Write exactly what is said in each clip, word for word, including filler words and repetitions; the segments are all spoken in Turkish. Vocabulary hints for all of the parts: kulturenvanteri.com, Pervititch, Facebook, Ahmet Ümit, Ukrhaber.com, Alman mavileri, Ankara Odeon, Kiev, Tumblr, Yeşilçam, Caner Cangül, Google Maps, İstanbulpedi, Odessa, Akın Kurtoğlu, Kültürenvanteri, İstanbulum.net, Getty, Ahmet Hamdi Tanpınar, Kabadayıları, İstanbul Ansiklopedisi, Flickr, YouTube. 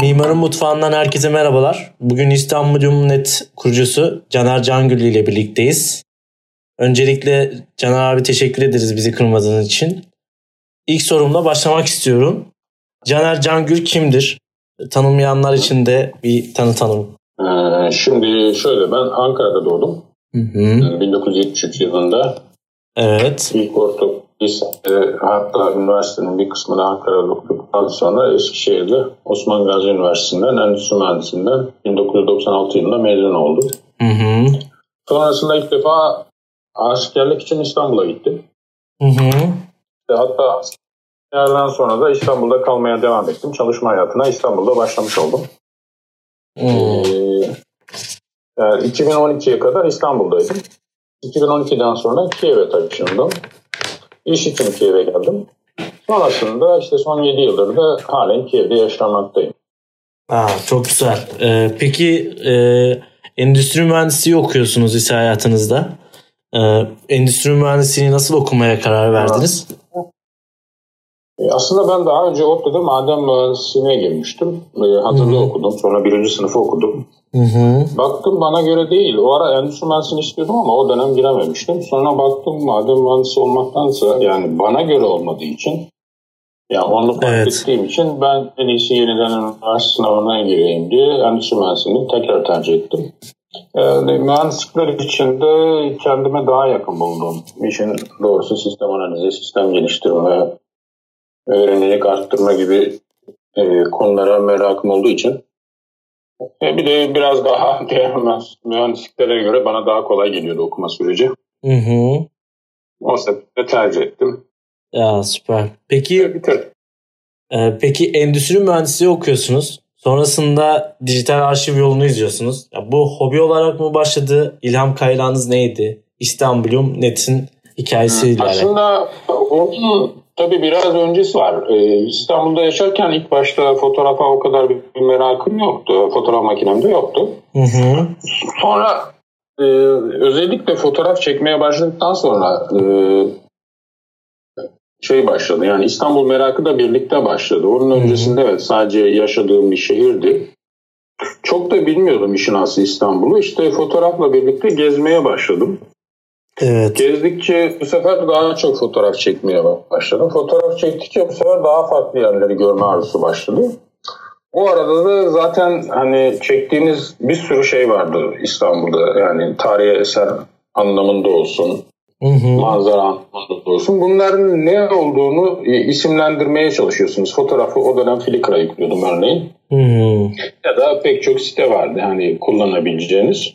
Mimarın Mutfağı'ndan herkese merhabalar. Bugün İstanbulum nokta net kurucusu Caner Cangül ile birlikteyiz. Öncelikle Caner abi teşekkür ederiz bizi kırmadığınız için. İlk sorumla başlamak istiyorum. Caner Cangül kimdir? Tanımayanlar için de bir tanıtalım. Ee, şimdi şöyle, ben Ankara'da doğdum. Hı hı. bin dokuz yüz yetmiş üç yılında. Evet. İlk orta lisede, hatta üniversitenin bir kısmını Ankara'da okuduktan sonra Eskişehir'de Osman Gazi Üniversitesi'nden Endüstri Mühendisinden bin dokuz yüz doksan altı yılında mezun oldum. Hı hı. Sonrasında ilk defa askerlik için İstanbul'a gittim. Hı hı. Hatta yerden sonra da İstanbul'da kalmaya devam ettim. Çalışma hayatına İstanbul'da başlamış oldum. Hmm. Ee, yani iki bin on ikiye kadar İstanbul'daydım. iki bin on ikiden sonra Kiev'e taşındım. İş için Kiev'e geldim. Sonrasında işte son yedi yıldır da halen Kiev'de yaşamaktayım. Aa, çok güzel. Ee, peki e, endüstri mühendisliği okuyorsunuz ise hayatınızda. Ee, endüstri mühendisliğini nasıl okumaya karar verdiniz? Evet. Aslında ben daha önce ODTÜ'de maden mühendisliğine girmiştim. Hazırlığı okudum. Sonra birinci sınıfı okudum. Hı hı. Baktım bana göre değil. O ara endüstri mühendisliğini istiyordum ama o dönem girememiştim. Sonra baktım maden mühendisi olmaktansa, yani bana göre olmadığı için, yani onu fark evet. ettiğim için ben en iyisi yeniden üniversite sınavına gireyim diye endüstri mühendisliğini tekrar tercih ettim. Yani mühendislikler içinde kendime daha yakın buldum. İşin doğrusu sistem analizi, sistem geliştirme, öğrenicilik arttırma gibi e, konulara merakım olduğu için e, bir de biraz daha diğer mühendisliklere göre bana daha kolay geliyordu okuma süreci. Hı hı. O sebeple tercih ettim. Ya süper. Peki e, peki endüstri mühendisliği okuyorsunuz. Sonrasında dijital arşiv yolunu izliyorsunuz. Ya, bu hobi olarak mı başladı? İlham kaynağınız neydi? İstanbulum nokta net'in hikayesiyle alakalı. Aslında onun tabii biraz öncesi var. Ee, İstanbul'da yaşarken ilk başta fotoğrafa o kadar bir merakım yoktu. Fotoğraf makinem de yoktu. Hı hı. Sonra e, özellikle fotoğraf çekmeye başladıktan sonra e, şey başladı. Yani İstanbul merakı da birlikte başladı. Onun hı hı. öncesinde evet, sadece yaşadığım bir şehirdi. Çok da bilmiyordum işin aslı İstanbul'u. İşte fotoğrafla birlikte gezmeye başladım. Evet. Gezdikçe bu sefer daha çok fotoğraf çekmeye başladım. Fotoğraf çektikçe bu sefer daha farklı yerleri görme arzusu başladı. O arada da zaten hani çektiğimiz bir sürü şey vardı İstanbul'da. Yani tarihi eser anlamında olsun, hı hı. manzara anlamında olsun. Bunların ne olduğunu isimlendirmeye çalışıyorsunuz. Fotoğrafı o dönem Flickr'a yüklüyordum örneğin. Hı hı. Ya da pek çok site vardı hani kullanabileceğiniz.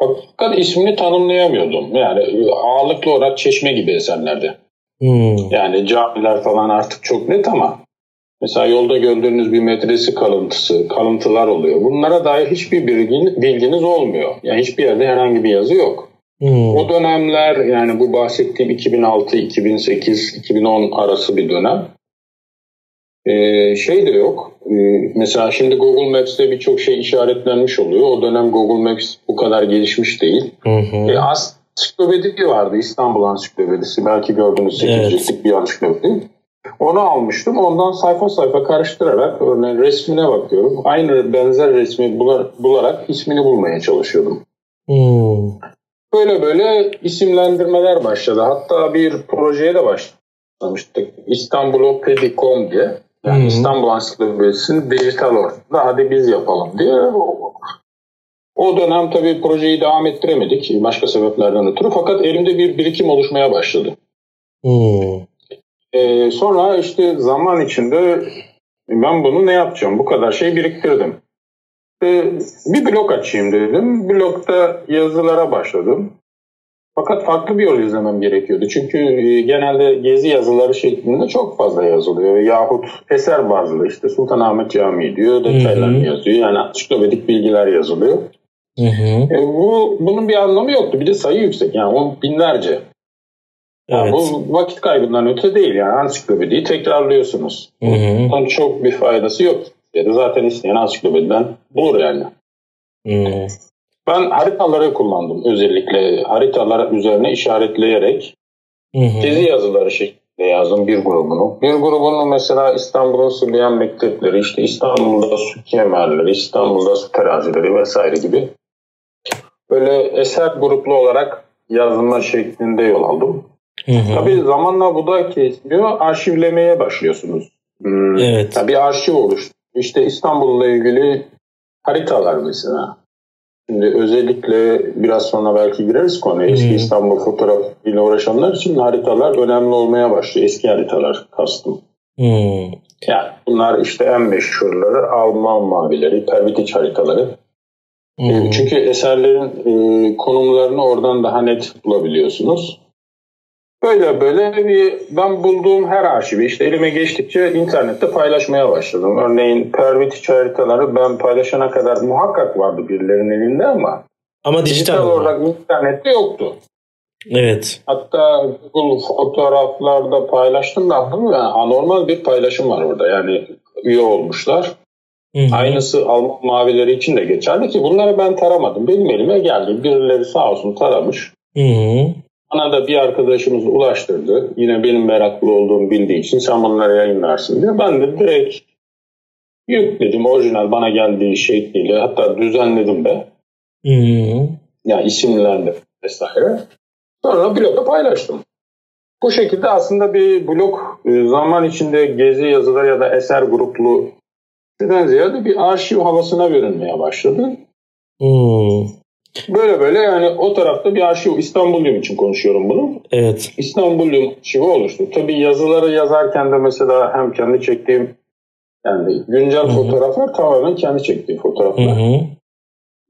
Fakat ismini tanımlayamıyordum. Yani ağırlıklı olarak Çeşme gibi eserlerde. Hmm. Yani camiler falan artık çok net ama mesela yolda gördüğünüz bir medrese kalıntısı, kalıntılar oluyor. Bunlara dair hiçbir bilginiz, bilginiz olmuyor. Yani hiçbir yerde herhangi bir yazı yok. Hmm. O dönemler, yani bu bahsettiğim iki bin altı, iki bin sekiz, iki bin on arası bir dönem. Ee, şey de yok. Ee, mesela şimdi Google Maps'te birçok şey işaretlenmiş oluyor. O dönem Google Maps bu kadar gelişmiş değil. Hı hı. Ee, ansiklopedi vardı. İstanbul Ansiklopedisi. Belki gördüğünüz sekizciklik evet. bir ansiklopedi. Onu almıştım. Ondan sayfa sayfa karıştırarak, örneğin resmine bakıyorum. Aynı benzer resmi bular, bularak ismini bulmaya çalışıyordum. Hı. Böyle böyle isimlendirmeler başladı. Hatta bir projeye de başladım. İstanbulpedi nokta com diye, yani hı-hı. İstanbul Ansiklopedisi'nin dijital ortamında hadi biz yapalım diye. O dönem tabii projeyi devam ettiremedik başka sebeplerden ötürü, fakat elimde bir birikim oluşmaya başladı. Ee, sonra işte zaman içinde ben bunu ne yapacağım, bu kadar şey biriktirdim. Ee, bir blog açayım dedim, blogda yazılara başladım. Fakat farklı bir yol izlemem gerekiyordu. Çünkü genelde gezi yazıları şeklinde çok fazla yazılıyor. Yahut eser bazlı, işte Sultanahmet Camii diyor, detaylarını yazıyor. Yani ansiklopedik bilgiler yazılıyor. Hı hı. E bu bunun bir anlamı yoktu. Bir de sayı yüksek. Yani on binlerce. Yani evet. Bu vakit kaybından öte değil. Yani ansiklopediyi tekrarlıyorsunuz. Hı hı. Bunun çok bir faydası yok. Yani zaten isteyen ansiklopediden bulur yani. Hı. Ben haritaları kullandım. Özellikle haritalar üzerine işaretleyerek, hı hı. gezi yazıları şeklinde beyazın bir grubunu. Bir grubunu mesela İstanbul'un sübyan mektepleri, işte İstanbul'da su kemerleri, İstanbul'da su terazileri vesaire gibi böyle eser gruplu olarak yazma şeklinde yol aldım. Hı hı. Tabii zamanla bu da kesiliyor. Arşivlemeye başlıyorsunuz. Hmm. Evet. Tabii arşiv oluştu. İşte İstanbul'la ilgili haritalar mesela. Şimdi özellikle biraz sonra belki gireriz konuya. Eski hmm. İstanbul fotoğrafıyla uğraşanlar için haritalar önemli olmaya başlıyor. Eski haritalar kastım. Hmm. Yani bunlar işte en meşhurları Alman mavileri, Pervititch haritaları. Hmm. Çünkü eserlerin konumlarını oradan daha net bulabiliyorsunuz. Böyle böyle bir ben bulduğum her arşivi işte elime geçtikçe internette paylaşmaya başladım. Örneğin Pervititch haritaları ben paylaşana kadar muhakkak vardı birilerinin elinde ama ama dijital, dijital olarak internette yoktu. Evet. Hatta Google fotoğraflarda paylaştım da yani anormal bir paylaşım var orada. Yani üye olmuşlar. Hı-hı. Aynısı Alman mavileri için de geçerli ki bunları ben taramadım. Benim elime geldi. Birileri sağ olsun taramış. Hı-hı. Bana da bir arkadaşımız ulaştırdı. Yine benim meraklı olduğum bildiği için sen bunları yayınlarsın diye. Ben de direkt yükledim. Orijinal bana geldiği şekliyle. Hatta düzenledim de. Hmm. Yani isimlendim vesaire. Sonra bloga paylaştım. Bu şekilde aslında bir blog zaman içinde gezi yazıları ya da eser gruplu neden ziyade bir arşiv havasına bürünmeye başladı. Hmm. Böyle böyle yani o tarafta bir arşiv, İstanbulum için konuşuyorum bunu. Evet. İstanbulum arşivi oluştu. Tabii yazıları yazarken de mesela hem kendi çektiğim yani güncel Hı-hı. fotoğraflar tamamen kendi çektiğim fotoğraflar. Hı-hı.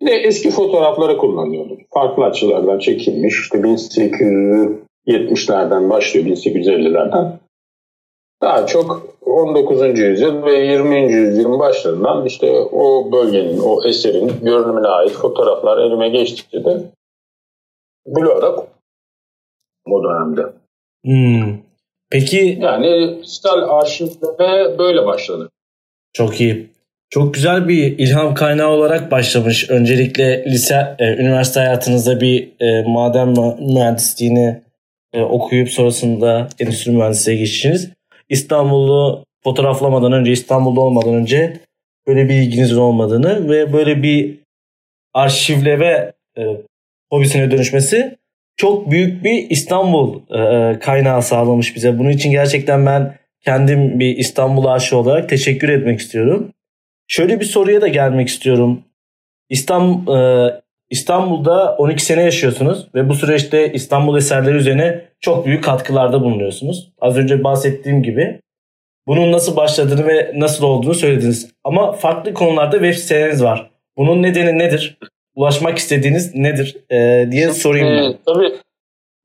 Bir de eski fotoğrafları kullanıyordum. Farklı açılardan çekilmiş. İşte bin sekiz yüz yetmişlerden başlıyor bin sekiz yüz ellilerden. Daha çok on dokuzuncu yüzyıl ve yirminci yüzyılın başlarından işte o bölgenin, o eserin görünümüne ait fotoğraflar elime geçtikçe de bloğa o dönemde. Hmm. Peki yani dijital arşivleme böyle başladı. Çok iyi. Çok güzel bir ilham kaynağı olarak başlamış. Öncelikle lise, üniversite hayatınızda bir maden mühendisliğini okuyup sonrasında endüstri mühendisliğe geçişiniz. İstanbul'u fotoğraflamadan önce, İstanbul'da olmadan önce böyle bir ilginizin olmadığını ve böyle bir arşivleme e, hobisine dönüşmesi çok büyük bir İstanbul e, kaynağı sağlamış bize. Bunun için gerçekten ben kendim bir İstanbul aşığı olarak teşekkür etmek istiyorum. Şöyle bir soruya da gelmek istiyorum. İstanbul, e, İstanbul'da on iki sene yaşıyorsunuz ve bu süreçte İstanbul eserleri üzerine çok büyük katkılarda bulunuyorsunuz. Az önce bahsettiğim gibi bunun nasıl başladığını ve nasıl olduğunu söylediniz. Ama farklı konularda web siteniz var. Bunun nedeni nedir? Ulaşmak istediğiniz nedir ee, diye sorayım ben. Ee, tabii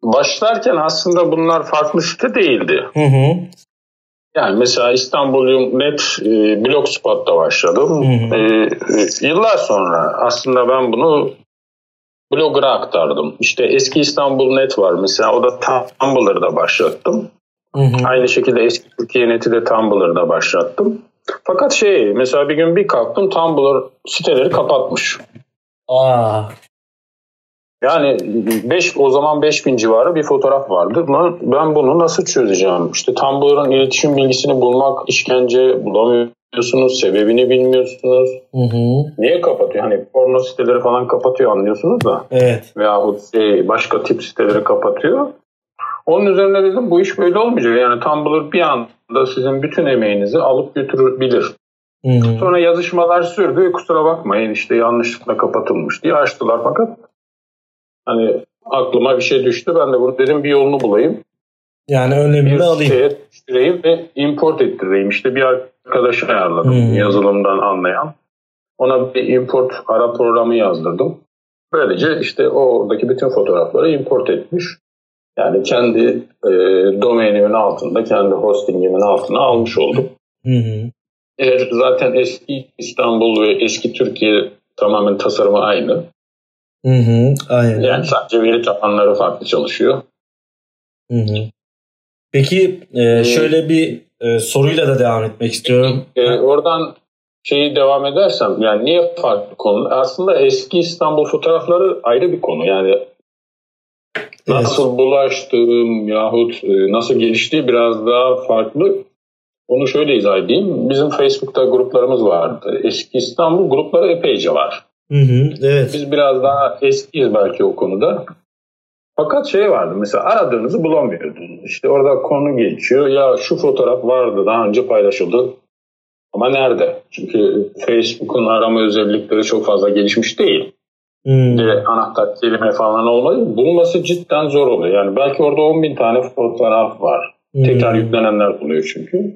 başlarken aslında bunlar farklı site değildi. Hı hı. Yani mesela İstanbul nokta net e, Blogspot'ta başladım. Hı hı. E, yıllar sonra aslında ben bunu blogger'a aktardım. İşte eski İstanbul nokta net var mesela. O da Tumblr'da başlattım. Hı hı. Aynı şekilde eski Türkiye nokta net'i de Tumblr'da başlattım. Fakat şey mesela bir gün bir kalktım Tumblr siteleri kapatmış. Aa. Yani beş, o zaman beş bin civarı bir fotoğraf vardı. Ben bunu nasıl çözeceğim? İşte Tumblr'ın iletişim bilgisini bulmak işkence, bulamıyorsunuz, sebebini bilmiyorsunuz. Hı hı. Niye kapatıyor? Hani porno siteleri falan kapatıyor anlıyorsunuz da. Evet. Veyahut şey, başka tip siteleri kapatıyor. Onun üzerine dedim bu iş böyle olmayacak. Yani Tumblr bir anda sizin bütün emeğinizi alıp götürebilir. Hı hı. Sonra yazışmalar sürdü. Kusura bakmayın işte yanlışlıkla kapatılmış diye açtılar fakat hani aklıma bir şey düştü. Ben de bunu dedim bir yolunu bulayım. Yani önlemini alayım. Bir şeye düşüreyim ve import ettireyim. İşte bir arkadaşı ayarladım hmm. yazılımdan anlayan. Ona bir import ara programı yazdırdım. Böylece işte oradaki bütün fotoğrafları import etmiş. Yani kendi e, domainimin altında, kendi hostingimin altına almış oldum. Hmm. Eğer zaten eski İstanbul ve eski Türkiye tamamen tasarımı aynı. Hı hı, aynen. Yani sadece veri tabanları farklı çalışıyor. Hı hı. Peki e, şöyle bir e, soruyla da devam etmek istiyorum. E, oradan şeyi devam edersem yani niye farklı konu? Aslında eski İstanbul fotoğrafları ayrı bir konu. Yani nasıl bulaştığım yahut nasıl geliştiği biraz daha farklı. Onu şöyle izah edeyim. Bizim Facebook'ta gruplarımız vardı. Eski İstanbul grupları epeyce var. Hı hı, evet. Biz biraz daha eskiyiz belki o konuda. Fakat şey vardı mesela, aradığınızı bulamıyordunuz. İşte orada konu geçiyor. Ya şu fotoğraf vardı daha önce paylaşıldı. Ama nerede? Çünkü Facebook'un arama özellikleri çok fazla gelişmiş değil. Hmm. De, anahtar kelime falan olmadı. Bulması cidden zor oluyor. Yani belki orada on bin tane fotoğraf var. Hmm. Tekrar yüklenenler buluyor çünkü.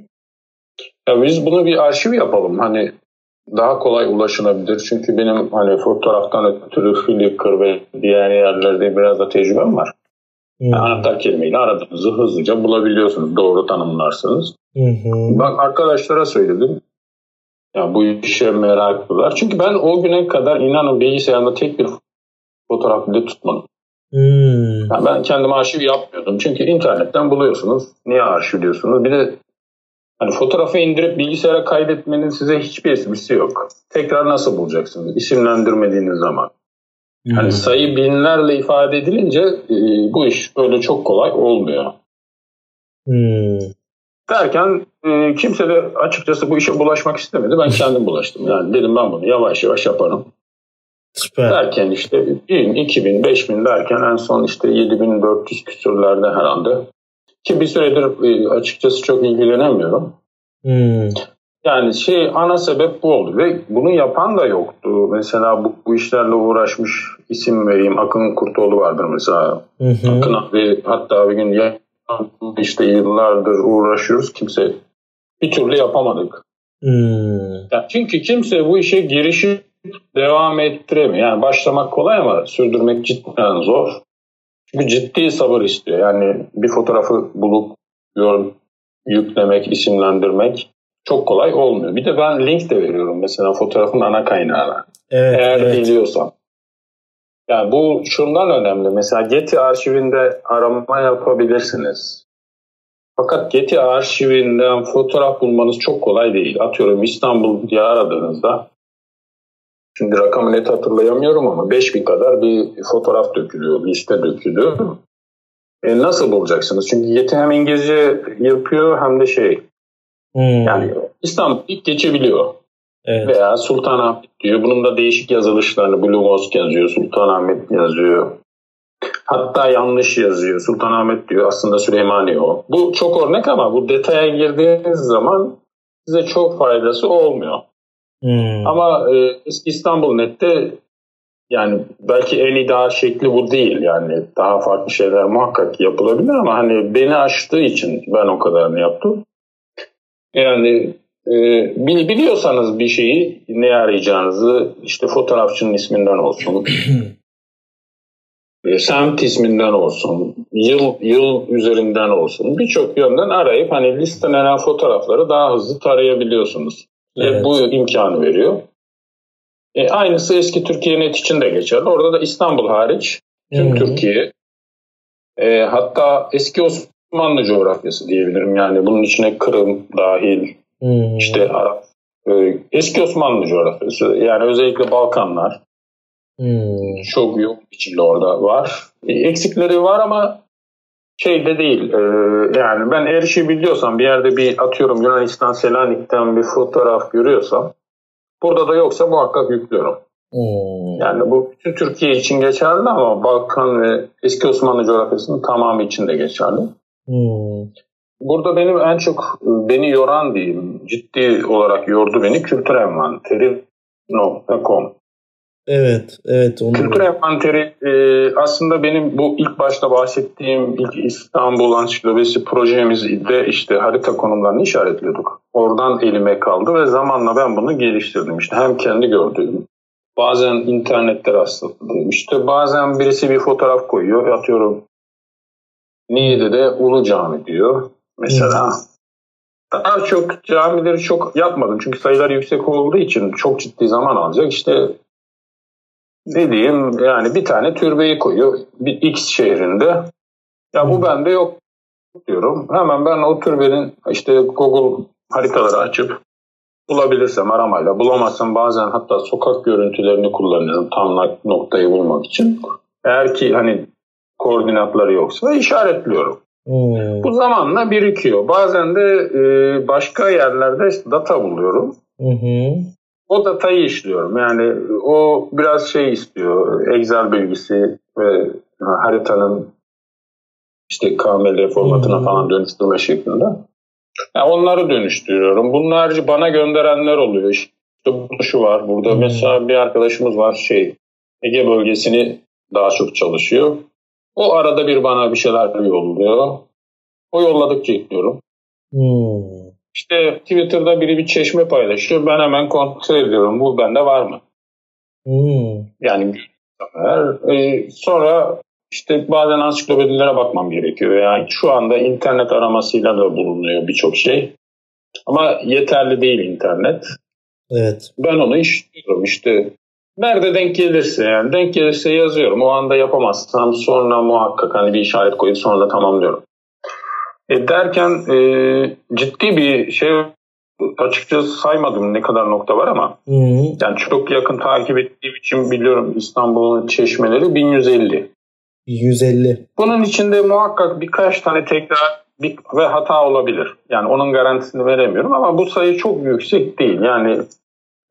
Ya biz bunu bir arşiv yapalım. Hani daha kolay ulaşılabilir. Çünkü benim hani fotoğraftan ötürü Flickr ve diğer yerlerde biraz da tecrübem var. Hmm. Yani anahtar kelimeyle aradığınızı hızlıca bulabiliyorsunuz. Doğru tanımlarsınız. Hmm. Bak arkadaşlara söyledim. Ya bu işe meraklılar. Çünkü ben o güne kadar inanın bilgisayarımda tek bir fotoğraf bile tutmadım. Hmm. Yani ben kendim arşiv yapmıyordum. Çünkü internetten buluyorsunuz. Niye arşivliyorsunuz? Bir de hani fotoğrafı indirip bilgisayara kaydetmenin size hiçbir esprisi yok. Tekrar nasıl bulacaksınız? İsimlendirmediğiniz zaman. Hmm. Hani sayı binlerle ifade edilince e, bu iş öyle çok kolay olmuyor. Hmm. Derken e, kimse de açıkçası bu işe bulaşmak istemedi. Ben kendim bulaştım. Yani dedim ben bunu yavaş yavaş yaparım. Süper. Derken işte bin, iki bin, beş bin derken en son işte yedi bin dört yüz küsürlerde herhalde. Ki bir süredir e, açıkçası çok ilgilenemiyorum. Hmm. Yani şey ana sebep bu oldu. Ve bunu yapan da yoktu. Mesela bu, bu işlerle uğraşmış, isim vereyim, Akın Kurtoğlu vardır mesela. Hı hı. Akın abi hatta bir gün ya İşte yıllardır uğraşıyoruz, kimse bir türlü yapamadık. Hmm. Yani çünkü kimse bu işe girişip devam ettiremiyor. Yani başlamak kolay ama sürdürmek cidden zor. Çünkü ciddi sabır istiyor. Yani bir fotoğrafı bulup yorum, yüklemek, isimlendirmek çok kolay olmuyor. Bir de ben link de veriyorum mesela fotoğrafın ana kaynağına. Evet, eğer evet. biliyorsam. Yani bu şundan önemli. Mesela Getty arşivinde arama yapabilirsiniz. Fakat Getty arşivinden fotoğraf bulmanız çok kolay değil. Atıyorum İstanbul diye aradığınızda, şimdi rakamı net hatırlayamıyorum ama beş bin kadar bir fotoğraf dökülüyor, liste dökülüyor. E nasıl bulacaksınız? Çünkü Getty hem İngilizce yapıyor hem de şey. Hmm. Yani İstanbul deyip geçebiliyor. Evet. Veya Sultanahmet diyor. Bunun da değişik yazılışlarını, Blumos yazıyor, Sultanahmet yazıyor. Hatta yanlış yazıyor. Sultanahmet diyor. Aslında Süleymaniye o. Bu çok örnek ama bu detaya girdiğiniz zaman size çok faydası olmuyor. Hmm. Ama e, İstanbul nokta net'te yani belki en ideal şekli bu değil. Yani daha farklı şeyler muhakkak yapılabilir ama hani beni aştığı için ben o kadarını yaptım. Yani biliyorsanız bir şeyi, ne arayacağınızı, işte fotoğrafçının isminden olsun, semt isminden olsun, yıl yıl üzerinden olsun, birçok yönden arayıp hani listelenen fotoğrafları daha hızlı tarayabiliyorsunuz. Evet. Ve bu imkanı veriyor. E, aynısı eski Türkiye nokta net için de geçerli. Orada da İstanbul hariç tüm Hı-hı. Türkiye, e, hatta eski Osmanlı coğrafyası diyebilirim. Yani bunun içine Kırım dahil. Hmm. İşte Arap, eski Osmanlı coğrafyası, yani özellikle Balkanlar hmm. çok yok biçimde orada var. Eksikleri var ama şeyde değil. Yani ben erişebiliyorsam bir yerde, bir atıyorum Yunanistan Selanik'ten bir fotoğraf görüyorsam, burada da yoksa muhakkak yüklüyorum. Hmm. Yani bu bütün Türkiye için geçerli ama Balkan ve eski Osmanlı coğrafyasının tamamı için de geçerli. Hmm. Burada benim en çok beni yoran diyeyim, ciddi olarak yordu beni kulturenvanteri nokta com. Evet, evet. Onu Kültürenvanteri e, aslında benim bu ilk başta bahsettiğim ilk İstanbul Ansiklopedisi projemizde işte harita konumlarını işaretliyorduk. Oradan elime kaldı ve zamanla ben bunu geliştirdim. İşte hem kendi gördüğüm, bazen internette rastladım. İşte bazen birisi bir fotoğraf koyuyor, atıyorum Niğde'de Ulu Cami diyor. Mesela daha çok camileri çok yapmadım. Çünkü sayılar yüksek olduğu için çok ciddi zaman alacak. İşte ne diyeyim, yani bir tane türbeyi koyuyor bir X şehrinde. Ya bu bende yok diyorum. Hemen ben o türbenin işte Google haritaları açıp bulabilirsem aramayla, bulamazsam bazen hatta sokak görüntülerini kullanıyorum tam noktayı bulmak için. Eğer ki hani koordinatları yoksa işaretliyorum. Hmm. Bu zamanla birikiyor. Bazen de e, başka yerlerde işte data buluyorum. Hmm. O datayı işliyorum. Yani o biraz şey istiyor. Excel bilgisi ve haritanın işte K M L formatına hmm. falan dönüştürme şeklinde. Yani onları dönüştürüyorum. Bunlar bana gönderenler oluyor. İşte şu var. Burada hmm. mesela bir arkadaşımız var şey Ege bölgesini daha çok çalışıyor. O arada bir bana bir şeyler yolluyor. O yolladıkça ekliyorum. Hmm. İşte Twitter'da biri bir çeşme paylaşıyor. Ben hemen kontrol ediyorum. Bu bende var mı? Hmm. Yani e, sonra işte bazen ansiklopedilere bakmam gerekiyor. Yani şu anda internet aramasıyla da bulunuyor birçok şey. Ama yeterli değil internet. Evet. Ben onu işliyorum işte. Nerede denk gelirse yani denk gelirse yazıyorum. O anda yapamazsam sonra muhakkak hani bir işaret koyup sonra da tamamlıyorum. E derken e, ciddi bir şey açıkçası saymadım ne kadar nokta var ama hmm. yani çok yakın takip ettiğim için biliyorum İstanbul'un çeşmeleri bin yüz elli. bin yüz elli. Bunun içinde muhakkak birkaç tane tekrar bir, ve hata olabilir. Yani onun garantisini veremiyorum ama bu sayı çok yüksek değil. Yani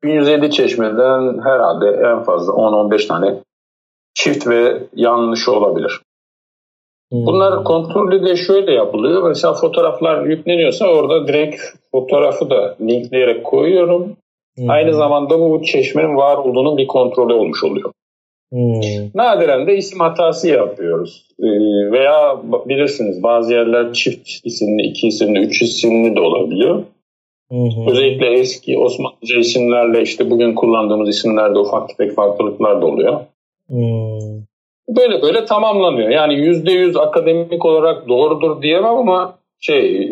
bin yüz elli çeşmeden herhalde en fazla on on beş tane çift ve yanlış olabilir. Hmm. Bunlar kontrolü de şöyle yapılıyor. Mesela fotoğraflar yükleniyorsa orada direkt fotoğrafı da linkleyerek koyuyorum. Hmm. Aynı zamanda bu çeşmenin var olduğunun bir kontrolü olmuş oluyor. Hmm. Nadiren de isim hatası yapıyoruz. Ee, veya bilirsiniz bazı yerler çift isimli, iki isimli, üç isimli de olabiliyor. Hı-hı. Özellikle eski Osmanlıca isimlerle işte bugün kullandığımız isimlerde ufak tefek farklılıklar da oluyor. Hı-hı. Böyle böyle tamamlanıyor. Yani yüzde yüz akademik olarak doğrudur diyemem ama şey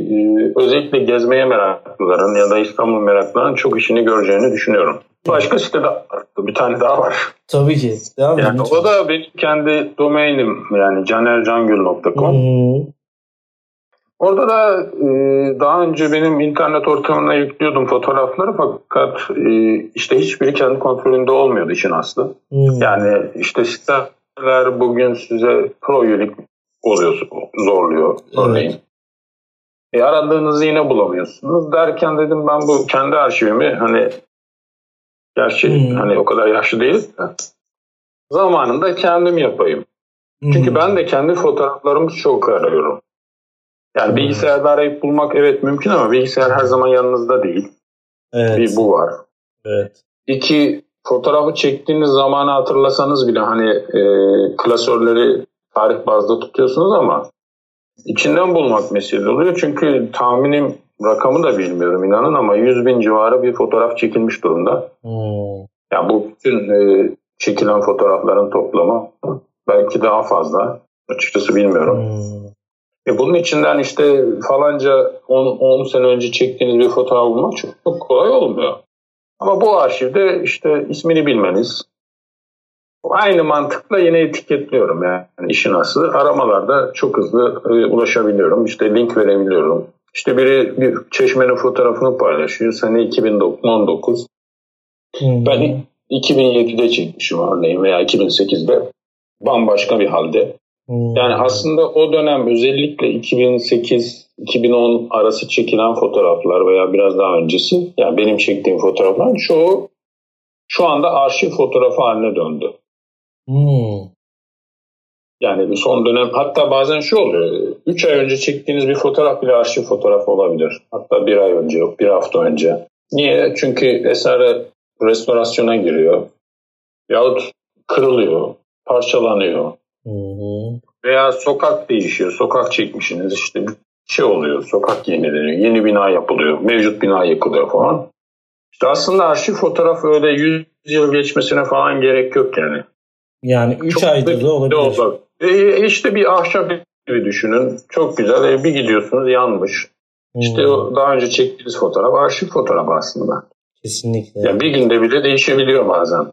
özellikle gezmeye meraklıların ya da İstanbul meraklıların çok işini göreceğini düşünüyorum. Başka site daha var. Bir tane daha var. Tabii ki. Devam yani o da benim kendi domainim yani caner cangül nokta com. Hı-hı. Orada da e, daha önce benim internet ortamına yüklüyordum fotoğrafları fakat e, işte hiçbiri kendi kontrolünde olmuyordu işin aslı. Hmm. Yani işte siteler bugün size pro üyelik oluyor, zorluyor örneğin. Evet. E, aradığınızı yine bulamıyorsunuz derken dedim ben bu kendi arşivimi hani gerçi hmm. hani o kadar yaşlı değil de zamanında kendim yapayım. Hmm. Çünkü ben de kendi fotoğraflarımı çok arıyorum. Yani bilgisayarda arayıp bulmak evet mümkün ama bilgisayar her zaman yanınızda değil. Evet. Bir bu var. Evet. İki, fotoğrafı çektiğiniz zamanı hatırlasanız bile hani e, klasörleri tarih bazda tutuyorsunuz ama içinden bulmak meselesi oluyor. Çünkü tahminim rakamı da bilmiyorum inanın ama yüz bin civarı bir fotoğraf çekilmiş durumda. Hmm. Yani bu bütün e, çekilen fotoğrafların toplamı belki daha fazla. Açıkçası bilmiyorum. Hmm. E bunun içinden işte falanca on sene önce çektiğiniz bir fotoğraf bulmak çok, çok kolay olmuyor. Ama bu arşivde işte ismini bilmeniz. Aynı mantıkla yine etiketliyorum yani, yani işin aslı. Aramalarda çok hızlı e, ulaşabiliyorum. İşte link verebiliyorum. İşte biri bir çeşmenin fotoğrafını paylaşıyor. Sene iki bin on dokuz. Hmm. Ben iki bin yedide çekmişim örneğin veya iki bin sekizde bambaşka bir halde. Yani aslında o dönem özellikle iki bin sekiz iki bin on arası çekilen fotoğraflar veya biraz daha öncesi yani benim çektiğim fotoğrafların çoğu şu anda arşiv fotoğrafı haline döndü. Hmm. Yani son dönem hatta bazen şu oluyor üç ay önce çektiğiniz bir fotoğraf bile arşiv fotoğrafı olabilir. Hatta bir ay önce yok bir hafta önce. Niye? Çünkü eser restorasyona giriyor yahut kırılıyor, parçalanıyor. Hı-hı. Veya sokak değişiyor, sokak çekmişsiniz işte bir şey oluyor, sokak yenileniyor, yeni bina yapılıyor, mevcut bina yıkılıyor falan. İşte aslında arşiv fotoğraf öyle yüz yıl geçmesine falan gerek yok yani. Yani üç ayda da olabilir. E, işte bir ahşap gibi düşünün, çok güzel e, bir gidiyorsunuz yanmış. Hı-hı. İşte o daha önce çektiğiniz fotoğraf arşiv fotoğrafı aslında. Kesinlikle. Yani bir günde bile değişebiliyor bazen.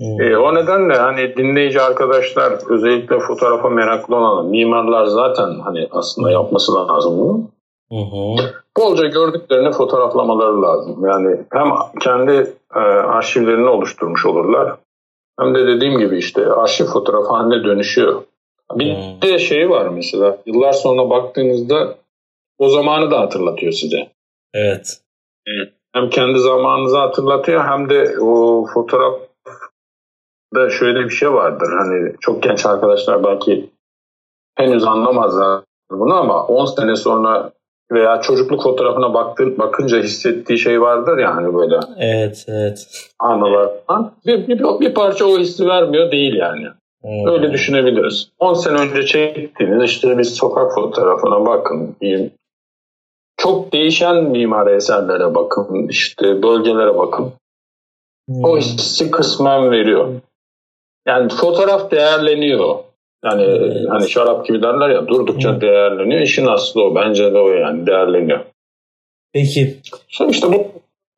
Hmm. E, o nedenle hani dinleyici arkadaşlar özellikle fotoğrafa meraklı olan mimarlar zaten hani aslında yapması lazım bunu. Hmm. Bolca gördüklerini fotoğraflamaları lazım. Yani hem kendi e, arşivlerini oluşturmuş olurlar hem de dediğim gibi işte arşiv fotoğraf haline dönüşüyor. Bir de şey var mesela, yıllar sonra baktığınızda o zamanı da hatırlatıyor size. Evet. Hem kendi zamanınızı hatırlatıyor hem de o fotoğrafta şöyle bir şey vardır. Hani çok genç arkadaşlar belki henüz anlamazlar bunu ama on sene sonra veya çocukluk fotoğrafına baktığın, bakınca hissettiği şey vardır ya hani böyle. Evet, evet. Anılar. Bir, bir, bir parça o hissi vermiyor değil yani. Hmm. Öyle düşünebiliriz. on sene önce çektiğiniz işte bir sokak fotoğrafına bakın diyeyim. Çok değişen mimari eserlere bakın, işte bölgelere bakın. Hmm. O hissi kısmen veriyor. Yani fotoğraf değerleniyor. Yani evet. Hani şarap gibi derler ya, durdukça hmm. değerleniyor. İşin aslı o. Bence de o yani, değerleniyor. Peki. Sonra işte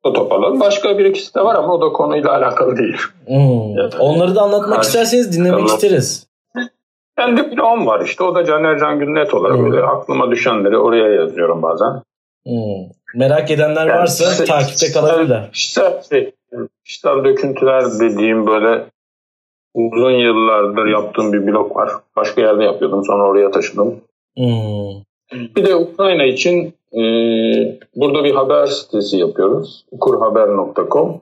bu toparlanın. Başka bir ikisi de var ama o da konuyla alakalı değil. Hmm. Yani, onları da anlatmak yani, isterseniz dinlemek anlat. isteriz. Kendi bloğum var işte. O da Caner Cangül net olarak hmm. böyle aklıma düşenleri oraya yazıyorum bazen. Hmm. Merak edenler yani, varsa işte, takipte kalabilirler. İşte, işte, işte döküntüler dediğim böyle uzun yıllardır yaptığım bir blog var. Başka yerde yapıyordum. Sonra oraya taşıdım. Hmm. Bir de Ukrayna için e, burada bir haber sitesi yapıyoruz. Ukrhaber nokta com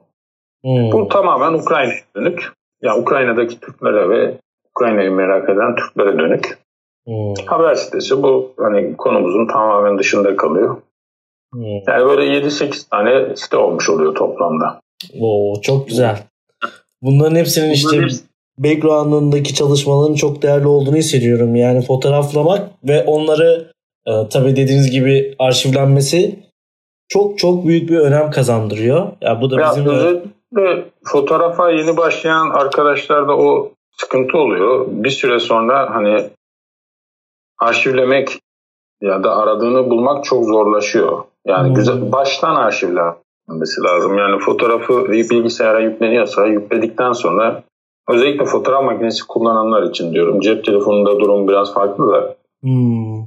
hmm. Bu tamamen Ukrayna'ya dönük. Yani Ukrayna'daki Türklere ve Ukrayna'yı merak eden Türklere dönük. Hmm. Haber sitesi bu. Hani konumuzun tamamen dışında kalıyor. Hmm. Yani böyle yedi sekiz tane site olmuş oluyor toplamda. Oo, çok güzel. Bunların hepsinin işte... Bunların hepsi... background'ındaki çalışmaların çok değerli olduğunu hissediyorum. Yani fotoğraflamak ve onları e, tabii dediğiniz gibi arşivlenmesi çok çok büyük bir önem kazandırıyor. Ya bu da bizim ya, özellikle fotoğrafa yeni başlayan arkadaşlarda o sıkıntı oluyor. Bir süre sonra hani arşivlemek ya da aradığını bulmak çok zorlaşıyor. Yani hmm. güzel baştan arşivlenmesi lazım. Yani fotoğrafı bilgisayara yükleniyorsa yükledikten sonra özellikle fotoğraf makinesi kullananlar için diyorum. Cep telefonunda durum biraz farklı da. Hmm.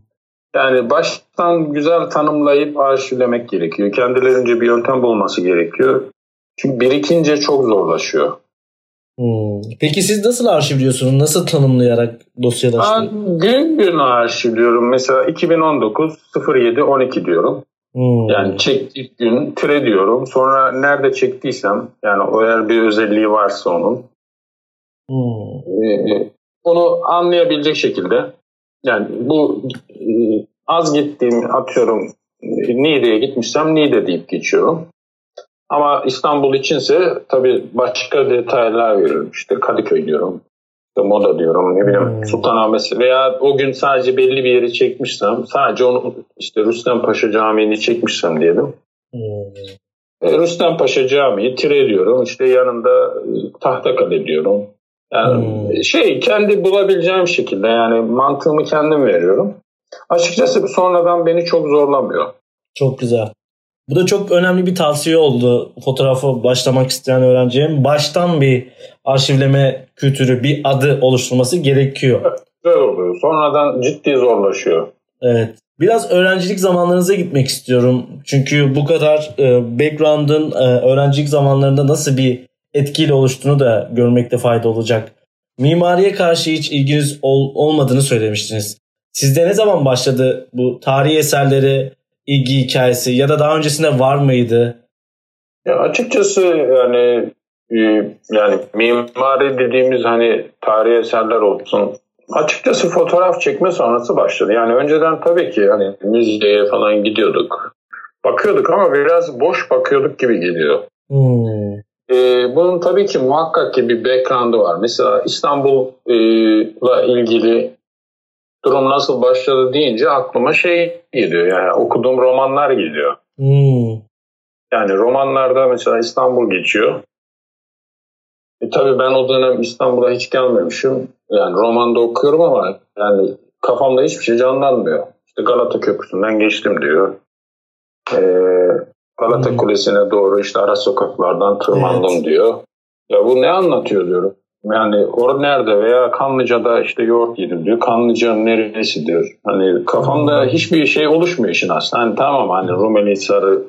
Yani baştan güzel tanımlayıp arşivlemek gerekiyor. Kendilerince bir yöntem bulması gerekiyor. Çünkü birikince çok zorlaşıyor. Hmm. Peki siz nasıl arşivliyorsunuz? Nasıl tanımlayarak dosyalaştırıyorsunuz? Gün gün arşivliyorum. Mesela iki bin on dokuz sıfır yedi on iki diyorum. Hmm. Yani çektik gün tire diyorum. Sonra nerede çektiysem yani o eğer bir özelliği varsa onun. Hmm. Ee, onu anlayabilecek şekilde yani bu e, az gittiğim atıyorum Niğde'ye gitmişsem Niğde deyip geçiyorum ama İstanbul içinse tabii başka detaylar veriyorum işte Kadıköy diyorum işte Moda diyorum ne bileyim hmm. Sultanahmet veya o gün sadece belli bir yeri çekmişsem sadece onu işte Rüstempaşa Camii'ni çekmişsem diyelim hmm. e, Rüstempaşa Camii tire diyorum işte yanında Tahtakale diyorum. Yani hmm. şey kendi bulabileceğim şekilde yani mantığımı kendim veriyorum. Açıkçası sonradan beni çok zorlamıyor. Çok güzel. Bu da çok önemli bir tavsiye oldu. Fotoğrafa başlamak isteyen öğrencilerin baştan bir arşivleme kültürü, bir adı oluşturması gerekiyor. Evet, güzel oluyor. Sonradan ciddi zorlaşıyor. Evet. Biraz öğrencilik zamanlarınıza gitmek istiyorum. Çünkü bu kadar background'ın öğrencilik zamanlarında nasıl bir etkiyle oluştuğunu da görmekte fayda olacak. Mimariye karşı hiç ilginiz ol, olmadığını söylemiştiniz. Sizde ne zaman başladı bu tarihi eserleri, ilgi hikayesi ya da daha öncesinde var mıydı? Ya açıkçası yani yani mimari dediğimiz hani tarihi eserler olsun. Açıkçası fotoğraf çekme sonrası başladı. Yani önceden tabii ki hani müzeye falan gidiyorduk. Bakıyorduk ama biraz boş bakıyorduk gibi geliyor. Hmm. Ee, bunun tabii ki muhakkak ki bir background'ı var. Mesela İstanbul'la e, ilgili durum nasıl başladı deyince aklıma şey geliyor. Yani okuduğum romanlar geliyor. Hmm. Yani romanlarda mesela İstanbul geçiyor. E, tabii ben o dönem İstanbul'a hiç gelmemişim. Yani romanda okuyorum ama yani kafamda hiçbir şey canlanmıyor. İşte Galata Köprüsü'nden geçtim diyor. Eee Galata hmm. Kulesi'ne doğru işte ara sokaklardan tırmandım evet. diyor. Ya bu ne anlatıyor diyorum. Yani orada nerede veya Kanlıca'da işte yoğurt yedim diyor. Kanlıca neresi diyor. Hani kafamda hmm. hiçbir şey oluşmuyor işin aslında. Hani tamam hani Rumelihisar'ı